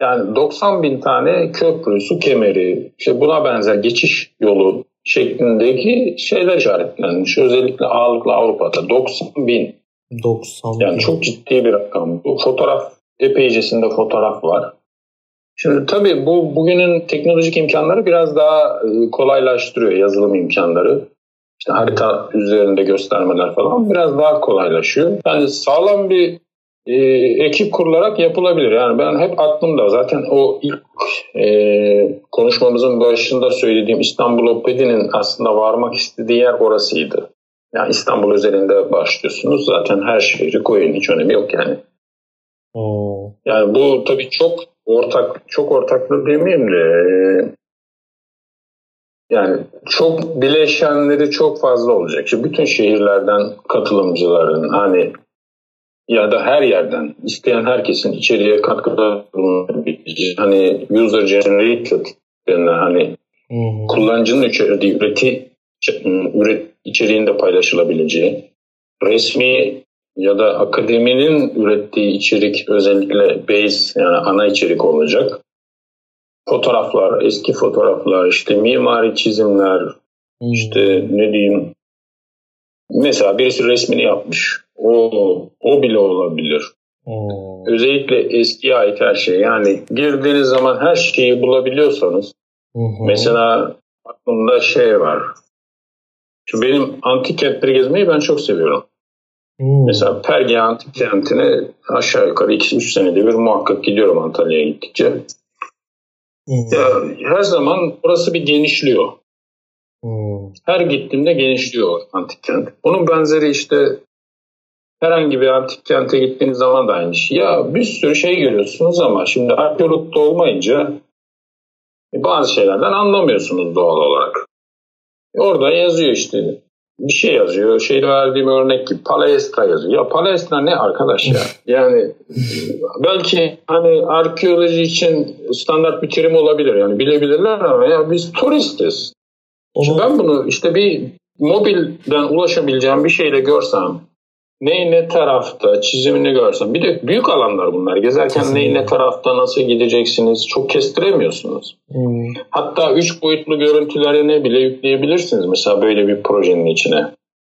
Yani doksan bin tane köprü, su kemeri, işte buna benzer geçiş yolu şeklindeki şeyler işaretlenmiş. Özellikle ağırlıklı Avrupa'da doksan bin. doksan bin. Yani çok ciddi bir rakam. Bu fotoğraf, epeycesinde fotoğraf var. Şimdi tabii bu bugünün teknolojik imkanları biraz daha kolaylaştırıyor, yazılım imkanları. İşte harita üzerinde göstermeler falan biraz daha kolaylaşıyor. Yani sağlam bir e, ekip kurularak yapılabilir. Yani ben hep aklımda, zaten o ilk e, konuşmamızın başında söylediğim İstanbulopedi'nin aslında varmak istediği yer orasıydı. Yani İstanbul üzerinde başlıyorsunuz. Zaten her şehri koyun, hiç önemi yok yani. Hmm. Yani bu tabii çok ortak, çok ortaklık demeyeyim de e, yani çok bileşenleri çok fazla olacak. Şimdi bütün şehirlerden katılımcıların, hani ya da her yerden isteyen herkesin içeriye katkıda bulunabileceği, hani user generated denilen, hani hmm. kullanıcının içeriği, üreti, üret, içeriğinde paylaşılabileceği, resmi ya da akademinin ürettiği içerik özellikle base, yani ana içerik olacak. Fotoğraflar, eski fotoğraflar, işte mimari çizimler, hmm. işte ne diyeyim, mesela birisi resmini yapmış. O, o bile olabilir. Hmm. Özellikle eskiye ait her şey. Yani girdiğiniz zaman her şeyi bulabiliyorsanız. Hmm. Mesela aklımda şey var. Şu benim antik kentleri gezmeyi ben çok seviyorum. Hmm. Mesela Perge antik kentine aşağı yukarı iki üç senede bir muhakkak gidiyorum Antalya'ya gittikçe. Hmm. Ya, her zaman orası bir genişliyor. Hmm. Her gittiğimde genişliyor antik kent. Onun benzeri işte herhangi bir antik kente gittiğiniz zaman da aynı şey. Ya bir sürü şey görüyorsunuz ama şimdi arkeologda olmayınca bazı şeylerden anlamıyorsunuz doğal olarak. Orada yazıyor işte. Bir şey yazıyor. Şeyde verdiğim örnek gibi Palestra yazıyor. Ya Palestra ne arkadaş ya? Yani belki hani arkeoloji için standart bir terim olabilir. Yani bilebilirler ama ya biz turistiz. Şimdi ben bunu işte bir mobilden ulaşabileceğim bir şeyle görsem, neyi ne tarafta çizimini görsem, bir de büyük alanlar bunlar, gezerken neyi ne tarafta nasıl gideceksiniz çok kestiremiyorsunuz. Hmm. Hatta üç boyutlu görüntülerini bile yükleyebilirsiniz mesela böyle bir projenin içine.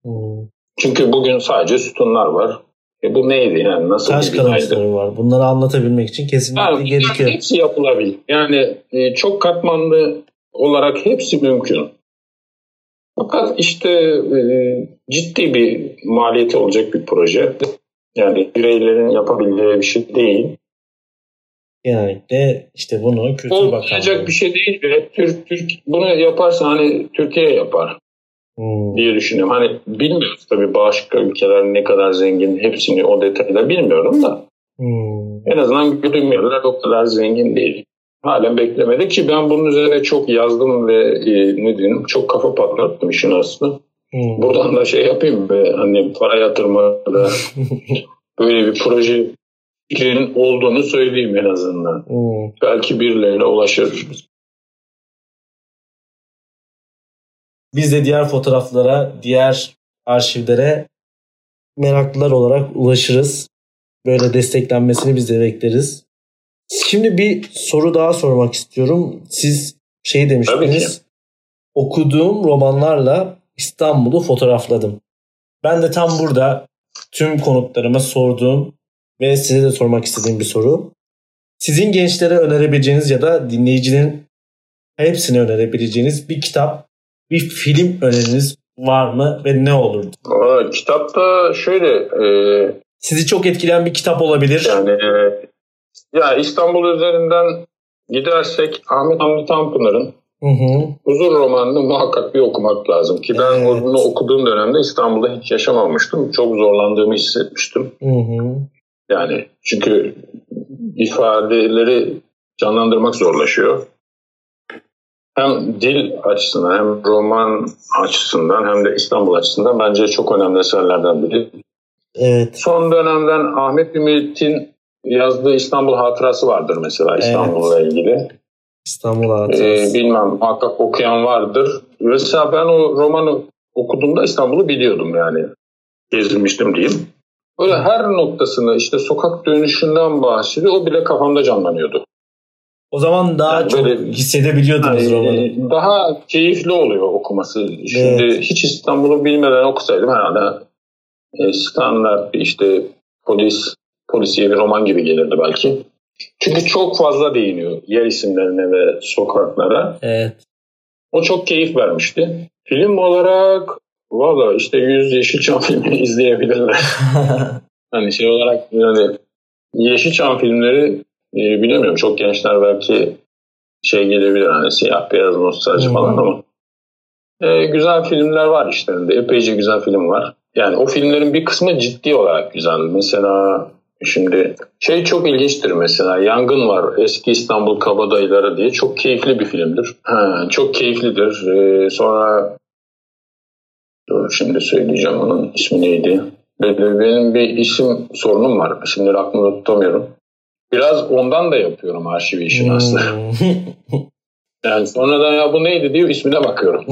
Hmm. Çünkü bugün sadece sütunlar var. E bu neydi yani, nasıl taş kalıntıları var, bunları anlatabilmek için kesinlikle yani, gerekiyor. Hepsi yapılabilir yani, çok katmanlı olarak hepsi mümkün. Fakat işte e, ciddi bir maliyeti olacak bir proje. Yani bireylerin yapabileceği bir şey değil. Genellikle işte bunu Kültür Bakanlığı. Olmayacak bir şey değil. Türk, Türk bunu yaparsa hani Türkiye yapar hmm. diye düşünüyorum. Hani bilmiyoruz tabii başka ülkeler ne kadar zengin, hepsini o detayda bilmiyorum da. Hmm. En azından gördüğüm yerler o kadar zengin değil. Halen beklemedi ki ben bunun üzerine çok yazdım ve e, ne diyeyim, çok kafa patlattım işin aslında. Hmm. Buradan da şey yapayım be, hani para yatırmada böyle bir proje fikrinin olduğunu söyleyeyim en azından. Hmm. Belki birilerine ulaşır. Biz de diğer fotoğraflara, diğer arşivlere meraklılar olarak ulaşırız. Böyle desteklenmesini biz de bekleriz. Şimdi bir soru daha sormak istiyorum. Siz şey demiştiniz. Okuduğum romanlarla İstanbul'u fotoğrafladım. Ben de tam burada tüm konuklarıma sorduğum ve size de sormak istediğim bir soru. Sizin gençlere önerebileceğiniz ya da dinleyicinin hepsine önerebileceğiniz bir kitap, bir film öneriniz var mı ve ne olurdu? Aa, kitapta şöyle... E... Sizi çok etkileyen bir kitap olabilir. Yani e... ya İstanbul üzerinden gidersek Ahmet Hamdi Tanpınar'ın Hı hı. Huzur romanını muhakkak bir okumak lazım ki ben evet. Huzur'u okuduğum dönemde İstanbul'da hiç yaşamamıştım. Çok zorlandığımı hissetmiştim. Hı hı. Yani çünkü ifadeleri canlandırmak zorlaşıyor. Hem dil açısından hem roman açısından hem de İstanbul açısından bence çok önemli eserlerden biri. Evet. Son dönemden Ahmet Ümit'in yazdığı İstanbul Hatırası vardır mesela İstanbul'la evet. ilgili. İstanbul Hatırası. Ee, bilmem muhakkak okuyan vardır. Mesela ben o romanı okuduğumda İstanbul'u biliyordum yani. Gezilmiştim diyeyim. Böyle her noktasını işte sokak dönüşünden bahsediyor. O bile kafamda canlanıyordu. O zaman daha yani çok hissedebiliyordunuz yani, romanı. Daha keyifli oluyor okuması. Evet. Şimdi hiç İstanbul'u bilmeden okusaydım herhalde e, standart işte polis polisiye bir roman gibi gelirdi belki. Çünkü çok fazla değiniyor yer isimlerine ve sokaklara. Evet. O çok keyif vermişti. Film olarak valla işte yüz Yeşilçam filmini izleyebilirler. Hani şey olarak yani Yeşilçam filmleri e, bilemiyorum çok gençler belki şey gelebilir hani siyah beyaz nostalji falan ama e, güzel filmler var işlerinde. Epeyce güzel film var. Yani o filmlerin bir kısmı ciddi olarak güzel. Mesela şimdi şey çok ilginçtir mesela Yangın Var Eski İstanbul Kabadayıları diye çok keyifli bir filmdir. Ha, çok keyiflidir. Ee, sonra dur şimdi söyleyeceğim onun ismi neydi? Benim bir isim sorunum var. Şimdi aklımda tutamıyorum. Biraz ondan da yapıyorum arşiv işini aslında. Yani sonradan ya bu neydi diye ismine bakıyorum.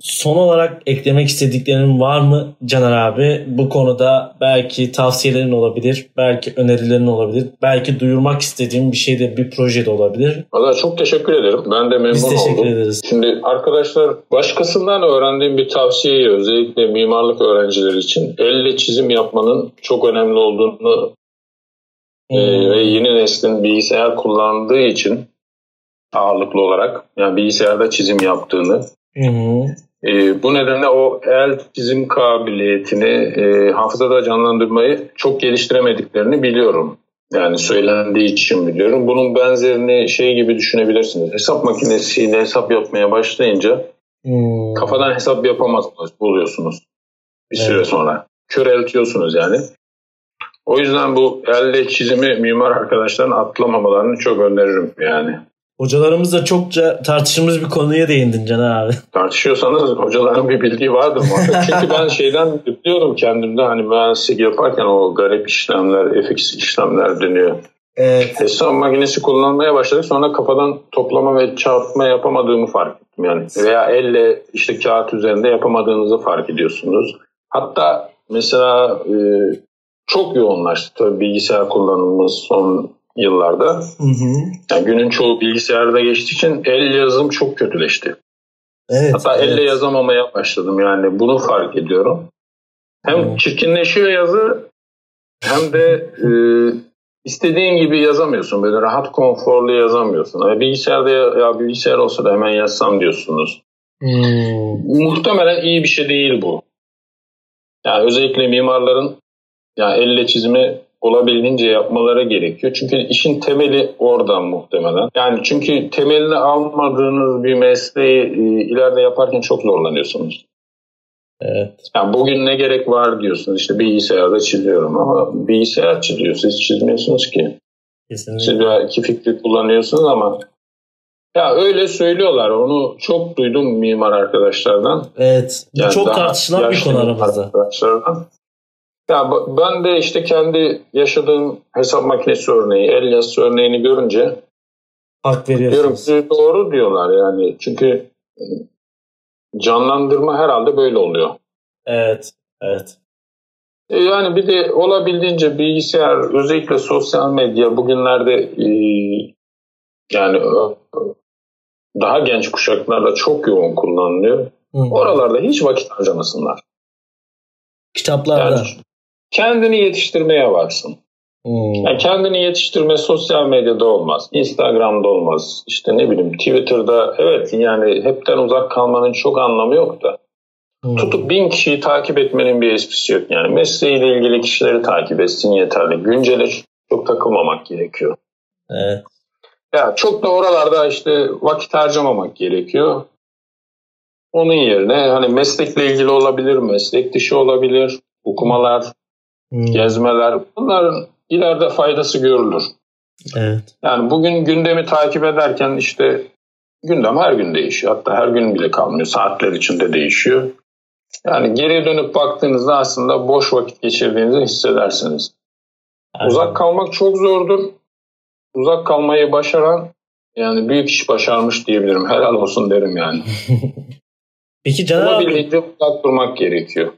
Son olarak eklemek istediklerin var mı Caner abi? Bu konuda belki tavsiyelerin olabilir, belki önerilerin olabilir, belki duyurmak istediğin bir şey de bir proje de olabilir. Valla çok teşekkür ederim. Ben de memnun oldum. Biz teşekkür ederiz. Şimdi arkadaşlar başkasından öğrendiğim bir tavsiyeyi özellikle mimarlık öğrencileri için elle çizim yapmanın çok önemli olduğunu hmm. e, ve yeni neslin bilgisayar kullandığı için ağırlıklı olarak yani bilgisayarda çizim yaptığını e, bu nedenle o el çizim kabiliyetini e, hafızada canlandırmayı çok geliştiremediklerini biliyorum. Yani söylendiği için biliyorum. Bunun benzerini şey gibi düşünebilirsiniz. Hesap makinesiyle hesap yapmaya başlayınca hmm. kafadan hesap yapamazsınız oluyorsunuz bir süre evet. sonra. Köreltiyorsunuz yani. O yüzden bu elle çizimi mimar arkadaşların atlamamalarını çok öneririm yani. Hocalarımızla çokça tartıştığımız bir konuya değindin Caner abi. Tartışıyorsanız hocaların bir bildiği vardır muhakkak. Çünkü ben şeyden biliyorum kendimde hani mühendislik yaparken o garip işlemler, efeksiz işlemler dönüyor. Evet. Hesap makinesi kullanmaya başladık. Sonra kafadan toplama ve çarpma yapamadığımı fark ettim yani. Veya elle işte kağıt üzerinde yapamadığınızı fark ediyorsunuz. Hatta mesela e, çok yoğunlaştı tabii bilgisayar kullanımımız son yıllarda. Hı hı. Yani günün çoğu bilgisayarda geçtiği için el yazım çok kötüleşti. Evet, hatta evet. elle yazamamaya başladım yani bunu fark ediyorum. Hem evet. çirkinleşiyor yazı hem de e, istediğin gibi yazamıyorsun. Böyle rahat konforlu yazamıyorsun. Yani bilgisayarda ya, ya bilgisayar olsa da hemen yazsam diyorsunuz. Hmm. Muhtemelen iyi bir şey değil bu. Yani özellikle mimarların yani elle çizimi olabildiğince yapmaları gerekiyor. Çünkü işin temeli oradan muhtemelen. Yani çünkü temelini almadığınız bir mesleği e, ileride yaparken çok zorlanıyorsunuz. Evet. Yani bugün ne gerek var diyorsunuz. İşte bilgisayarda çiziyorum ama bilgisayar çiziyor. Siz çizmiyorsunuz ki. Kesinlikle. Siz belki fikri kullanıyorsunuz ama ya öyle söylüyorlar. Onu çok duydum mimar arkadaşlardan. Evet. Yani çok tartışılan bir konu aramızda. Arkadaşlardan. Ya ben de işte kendi yaşadığım hesap makinesi örneği, el yazısı örneğini görünce hak veriyorsunuz. Diyorum ki doğru diyorlar yani. Çünkü canlandırma herhalde böyle oluyor. Evet. Evet. Yani bir de olabildiğince bilgisayar, özellikle sosyal medya bugünlerde e, yani daha genç kuşaklarla çok yoğun kullanılıyor. Hmm. Oralarda hiç vakit harcamasınlar. Kitaplarda. Yani kendini yetiştirmeye varsın. Hmm. Yani kendini yetiştirme sosyal medyada olmaz. Instagram'da olmaz. İşte ne bileyim Twitter'da, evet yani hepten uzak kalmanın çok anlamı yok da. Hmm. Tutup bin kişiyi takip etmenin bir esprisi yok. Yani mesleğiyle ilgili kişileri takip etsin yeterli. Güncele çok takılmamak gerekiyor. Evet. Ya çok da oralarda işte vakit harcamamak gerekiyor. Onun yerine hani meslekle ilgili olabilir, meslek dışı olabilir, okumalar, hmm. gezmeler, bunların ileride faydası görülür. Evet. Yani bugün gündemi takip ederken işte gündem her gün değişiyor. Hatta her gün bile kalmıyor. Saatler içinde değişiyor. Yani geriye dönüp baktığınızda aslında boş vakit geçirdiğinizi hissedersiniz. Evet. Uzak kalmak çok zordur. Uzak kalmayı başaran yani büyük iş başarmış diyebilirim. Helal olsun derim yani. Peki Caner abi. Olabildiğince uzak durmak gerekiyor.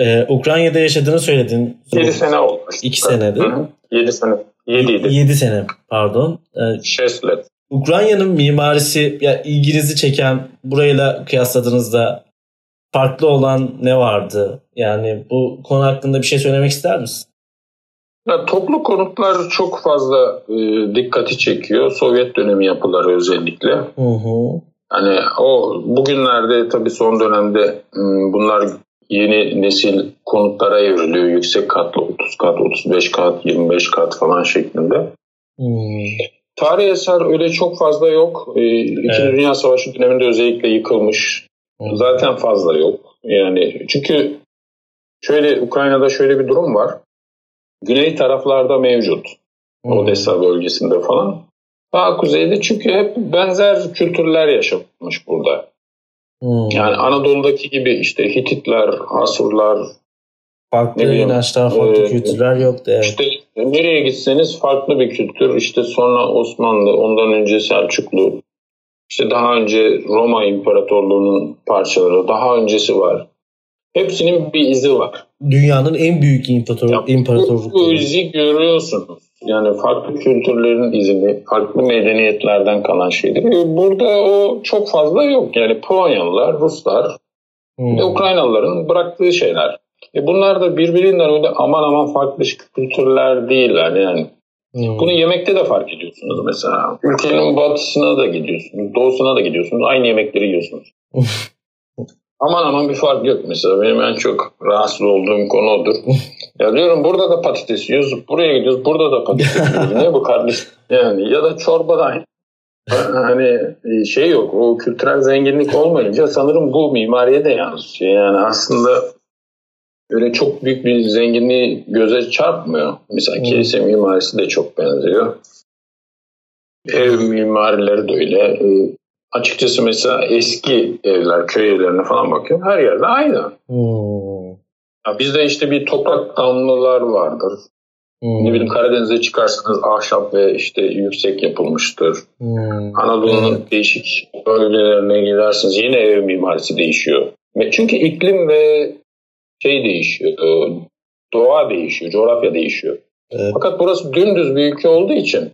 Ee, Ukrayna'da yaşadığını söyledin. yedi sene oldu. iki senedir. yedi sene. yedi idi. yedi sene pardon. Ee, Şeslet. Ukrayna'nın mimarisi ya ilginizi çeken, burayla kıyasladığınızda farklı olan ne vardı? Yani bu konu hakkında bir şey söylemek ister misin? Ya, toplu konutlar çok fazla e, dikkati çekiyor. Sovyet dönemi yapıları özellikle. Hı hı. Hani o bugünlerde tabii son dönemde m, bunlar yeni nesil konutlara evriliyor. Yüksek katlı otuz kat, otuz beş kat, yirmi beş kat falan şeklinde. Hmm. Tarih eser öyle çok fazla yok. E, İkinci evet. Dünya Savaşı döneminde özellikle yıkılmış. Hmm. Zaten fazla yok. Yani çünkü şöyle Ukrayna'da şöyle bir durum var. Güney taraflarda mevcut. Hmm. Odessa bölgesinde falan. Daha kuzeyde çünkü hep benzer kültürler yaşamış burada. Hmm. Yani Anadolu'daki gibi işte Hititler, Asurlar, farklı inançlar, farklı e, kültürler yoktu. Evet. İşte nereye gitseniz farklı bir kültür. İşte sonra Osmanlı, ondan önce Selçuklu, işte daha önce Roma İmparatorluğu'nun parçaları, daha öncesi var. Hepsinin bir izi var. Dünyanın en büyük imparator- imparatorlukları. Bu izi görüyorsunuz. Yani farklı kültürlerin izini, farklı medeniyetlerden kalan şeydir. Burada o çok fazla yok. Yani Polonyalılar, Ruslar, hmm. Ukraynalıların bıraktığı şeyler. E bunlar da birbirinden öyle aman aman farklı kültürler değiller yani. Hmm. Bunu yemekte de fark ediyorsunuz mesela. Ülkenin batısına da gidiyorsunuz, doğusuna da gidiyorsunuz. Aynı yemekleri yiyorsunuz. Aman aman bir fark yok mesela. Benim en çok rahatsız olduğum konu odur. Ya diyorum burada da patates yiyoruz, buraya gidiyoruz, burada da patates yiyoruz. Ne bu kardeş? Yani ya da çorbadan. Hani şey yok, o kültürel zenginlik olmayınca sanırım bu mimariye de yansıyor. Yani aslında öyle çok büyük bir zenginliği göze çarpmıyor. Mesela kilise mimarisi de çok benziyor. Ev mimarileri de öyle. Açıkçası mesela eski evler, köy evlerine falan bakıyorum. Her yerde aynı. Hmm. Ya bizde işte bir toprak damlalar vardır. Hmm. Ne bileyim Karadeniz'e çıkarsanız ahşap ve işte yüksek yapılmıştır. Hmm. Anadolu'nun evet. değişik bölgelerine gidersiniz. Yine ev mimarisi değişiyor. Çünkü iklim ve şey değişiyor. Doğa değişiyor, coğrafya değişiyor. Evet. Fakat burası dümdüz bir ülke olduğu için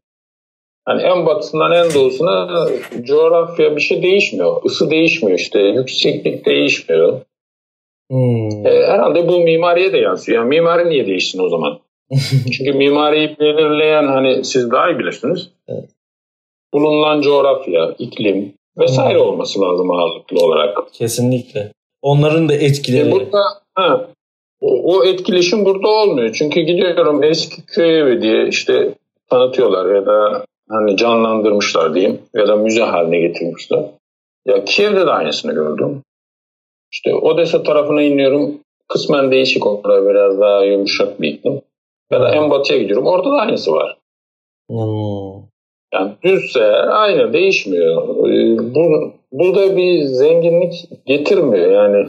yani en batısından en doğusuna coğrafya bir şey değişmiyor. Isı değişmiyor işte. Yükseklik değişmiyor. Hmm. E, herhalde bu mimariye de yansıyor. Yani mimari niye değişsin o zaman? Çünkü mimariyi belirleyen hani siz daha iyi bilirsiniz. Evet. Bulunan coğrafya, iklim vesaire hmm. olması lazım ağırlıklı olarak. Kesinlikle. Onların da etkileri. E, burada, ha, o, o etkileşim burada olmuyor. Çünkü gidiyorum eski köy evi diye işte tanıtıyorlar ya da hani canlandırmışlar diyeyim ya da müze haline getirmişler. Ya Kiev'de de aynısını gördüm. İşte Odessa tarafına iniyorum. Kısmen değişik orada biraz daha yumuşak bir iklim. Ya da en batıya gidiyorum. Orada da aynısı var. Hmm. Yani düzse aynı değişmiyor. Bu, burada bir zenginlik getirmiyor yani.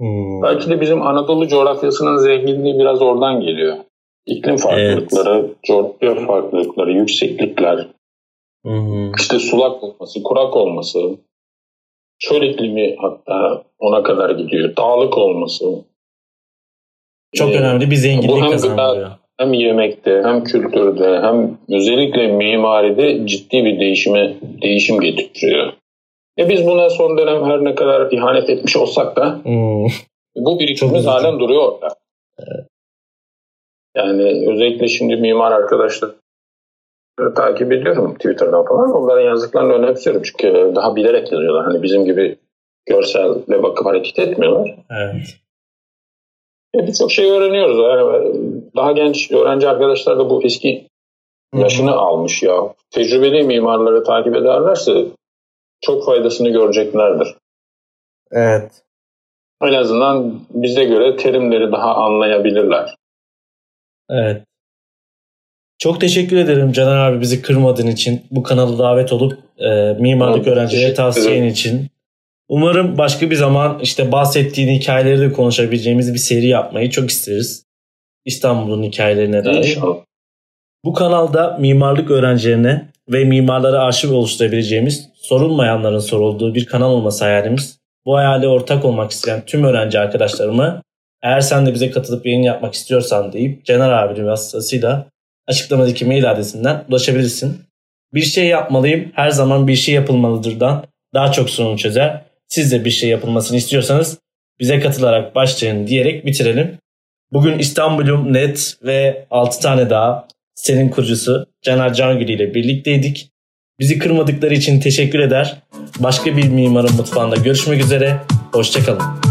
Hmm. Belki de bizim Anadolu coğrafyasının zenginliği biraz oradan geliyor. İklim farklılıkları, evet. coğrafya farklılıkları, yükseklikler, hmm. işte sulak olması, kurak olması, çöl iklimi hatta ona kadar gidiyor, dağlık olması. Çok ee, önemli bir zenginlik kazandırıyor. Hem yemekte, hem kültürde, hem özellikle mimaride ciddi bir değişime değişim getiriyor. E biz buna son dönem her ne kadar ihanet etmiş olsak da hmm. bu birikimimiz halen duruyor orada. Evet. Yani özellikle şimdi mimar arkadaşlar takip ediyorum Twitter'dan falan. Onların yazdıklarını önemsiyorum çünkü daha bilerek yazıyorlar. Hani bizim gibi görselle bakıp hareket etmiyorlar. Evet. E birçok şey öğreniyoruz. Yani daha genç öğrenci arkadaşlar da bu eski yaşını hmm. almış ya. Tecrübeli mimarları takip ederlerse çok faydasını göreceklerdir. Evet. En azından bize göre terimleri daha anlayabilirler. Evet. Çok teşekkür ederim Caner abi bizi kırmadığın için. Bu kanala davet olup e, mimarlık öğrencilere tavsiyen için. Umarım başka bir zaman işte bahsettiğin hikayeleri de konuşabileceğimiz bir seri yapmayı çok isteriz. İstanbul'un hikayelerine dair. Bu kanalda mimarlık öğrencilerine ve mimarlara arşiv oluşturabileceğimiz, sorulmayanların sorulduğu bir kanal olması hayalimiz. Bu hayale ortak olmak isteyen tüm öğrenci arkadaşlarımı eğer sen de bize katılıp yayın yapmak istiyorsan deyip Caner abinin vasıtasıyla açıklamadaki mail adresinden ulaşabilirsin. Bir şey yapmalıyım, her zaman bir şey yapılmalıdırdan daha çok sorun çözer. Siz de bir şey yapılmasını istiyorsanız bize katılarak başlayın diyerek bitirelim. Bugün İstanbulum nokta net ve altı tane daha senin kurucusu Caner Cangül ile birlikteydik. Bizi kırmadıkları için teşekkür eder. Başka bir mimarın mutfağında görüşmek üzere. Hoşça kalın.